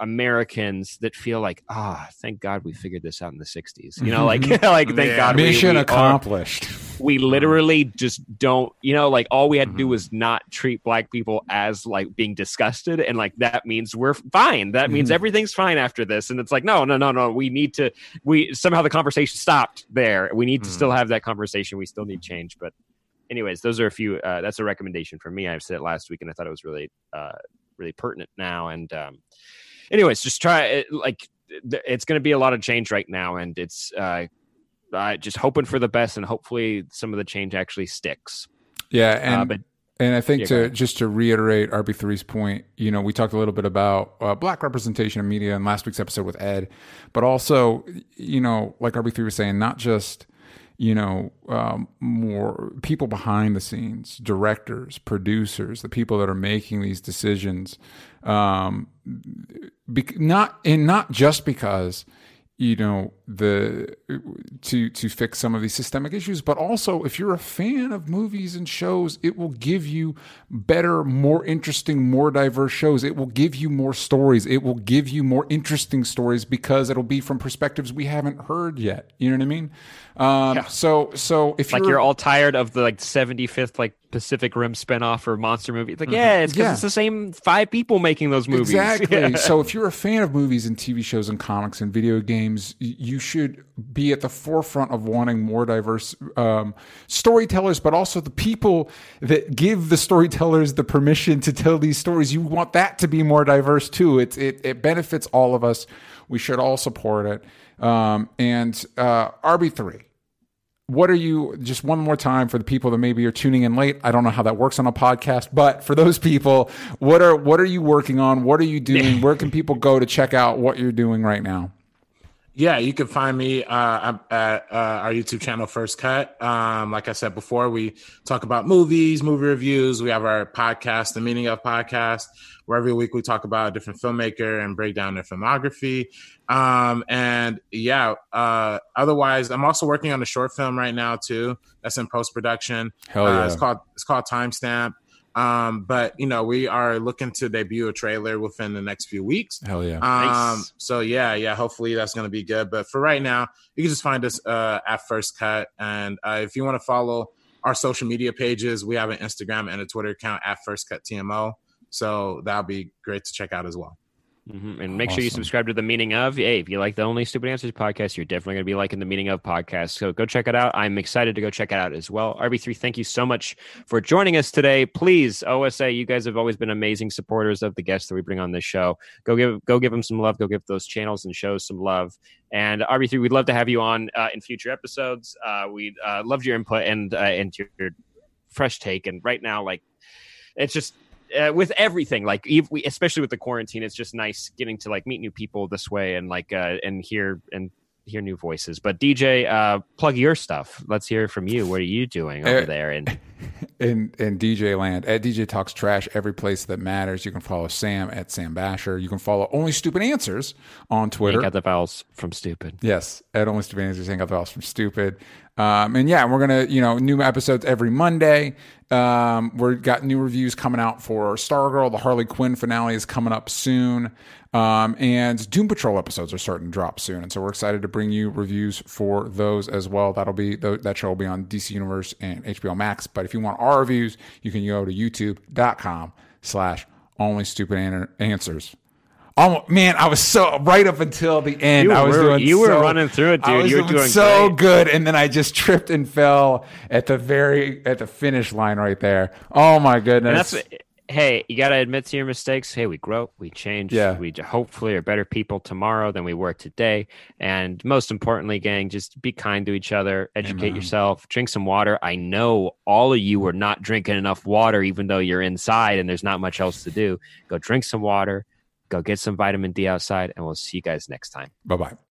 Americans that feel like, ah, oh, thank God we figured this out in the sixties. You know, like, like thank yeah. God mission we, we accomplished. Are, we literally just don't, you know, like all we had to do was not treat black people as like being disgusted, and like that means we're fine. That means mm-hmm. everything's fine after this. And it's like, no, no, no, no. We need to. We somehow the conversation stopped there. We need to mm-hmm. still have that conversation. We still need change. But, anyways, those are a few. Uh, that's a recommendation for me. I've said it last week, and I thought it was really, uh, really pertinent now. And. Um, Anyways, just try it. Like it's going to be a lot of change right now, and it's uh, uh, just hoping for the best, and hopefully some of the change actually sticks. Yeah, and uh, but, and I think yeah, to just to reiterate R B three's point, you know, we talked a little bit about uh, black representation in media in last week's episode with Ed, but also, you know, like R B three was saying, not just. You know, um, more people behind the scenes, directors, producers, the people that are making these decisions, um, be, not and not just because, you know, the to to fix some of these systemic issues, but also if you're a fan of movies and shows, it will give you better, more interesting, more diverse shows. It will give you more stories. It will give you more interesting stories because it'll be from perspectives we haven't heard yet. You know what I mean? Um, yeah. So, so if like you're, you're all tired of the like seventy-fifth like Pacific Rim spinoff or monster movie, it's like mm-hmm. yeah, it's because yeah. it's the same five people making those movies. Exactly. Yeah. So if you're a fan of movies and T V shows and comics and video games, you should be at the forefront of wanting more diverse um, storytellers, but also the people that give the storytellers the permission to tell these stories. You want that to be more diverse too. It it, it benefits all of us. We should all support it. Um, and uh, R B three, what are you, just one more time for the people that maybe are tuning in late, I don't know how that works on a podcast, but for those people, what are what are you working on? What are you doing? Where can people go to check out what you're doing right now? Yeah, you can find me uh, at uh, our YouTube channel, First Cut. Um, like I said before, we talk about movies, movie reviews. We have our podcast, The Meaning of Podcast, where every week we talk about a different filmmaker and break down their filmography. Um, and yeah, uh, otherwise, I'm also working on a short film right now, too. That's in post-production. Hell yeah. Uh, it's called, it's called Timestamp. Um, but, you know, we are looking to debut a trailer within the next few weeks. Hell yeah. Um, nice. So, yeah, yeah, hopefully that's going to be good. But for right now, you can just find us uh, at First Cut. And uh, if you want to follow our social media pages, we have an Instagram and a Twitter account at First Cut T M O. So that'll be great to check out as well. Mm-hmm. And make awesome. sure you subscribe to The Meaning Of. Hey, if you like the Only Stupid Answers podcast, you're definitely going to be liking The Meaning Of podcast. So go check it out. I'm excited to go check it out as well. R B three, thank you so much for joining us today. Please, O S A, you guys have always been amazing supporters of the guests that we bring on this show. Go give go give them some love. Go give those channels and shows some love. And R B three, we'd love to have you on uh, in future episodes. Uh, we uh, loved your input and, uh, and your fresh take. And right now, like, it's just... Uh, with everything, like we, especially with the quarantine, it's just nice getting to like meet new people this way and like uh, and hear and hear new voices. But D J, uh, plug your stuff. Let's hear from you. What are you doing over uh, there in in in D J land? At D J Talks Trash, every place that matters. You can follow Sam at Sam Basher. You can follow Only Stupid Answers on Twitter. Ain't got the vowels from stupid. Yes, at Only Stupid Answers. Ain't got the vowels from stupid. Um, and yeah, we're going to, you know, new episodes every Monday. Um, we've got new reviews coming out for Stargirl. The Harley Quinn finale is coming up soon. Um, and Doom Patrol episodes are starting to drop soon. And so we're excited to bring you reviews for those as well. That'll be, that show will be on D C Universe and H B O Max. But if you want our reviews, you can go to youtube.com slash only stupid answers. Oh man, I was so right up until the end. You I was were, doing you were so, running through it, dude. I was you were doing, doing so great. good, and then I just tripped and fell at the very at the finish line right there. Oh my goodness! And that's, hey, you got to admit to your mistakes. Hey, we grow, we change. Yeah. We hopefully are better people tomorrow than we were today. And most importantly, gang, just be kind to each other. Educate Amen. yourself. Drink some water. I know all of you are not drinking enough water, even though you're inside and there's not much else to do. Go drink some water. Go get some vitamin D outside, and we'll see you guys next time. Bye-bye.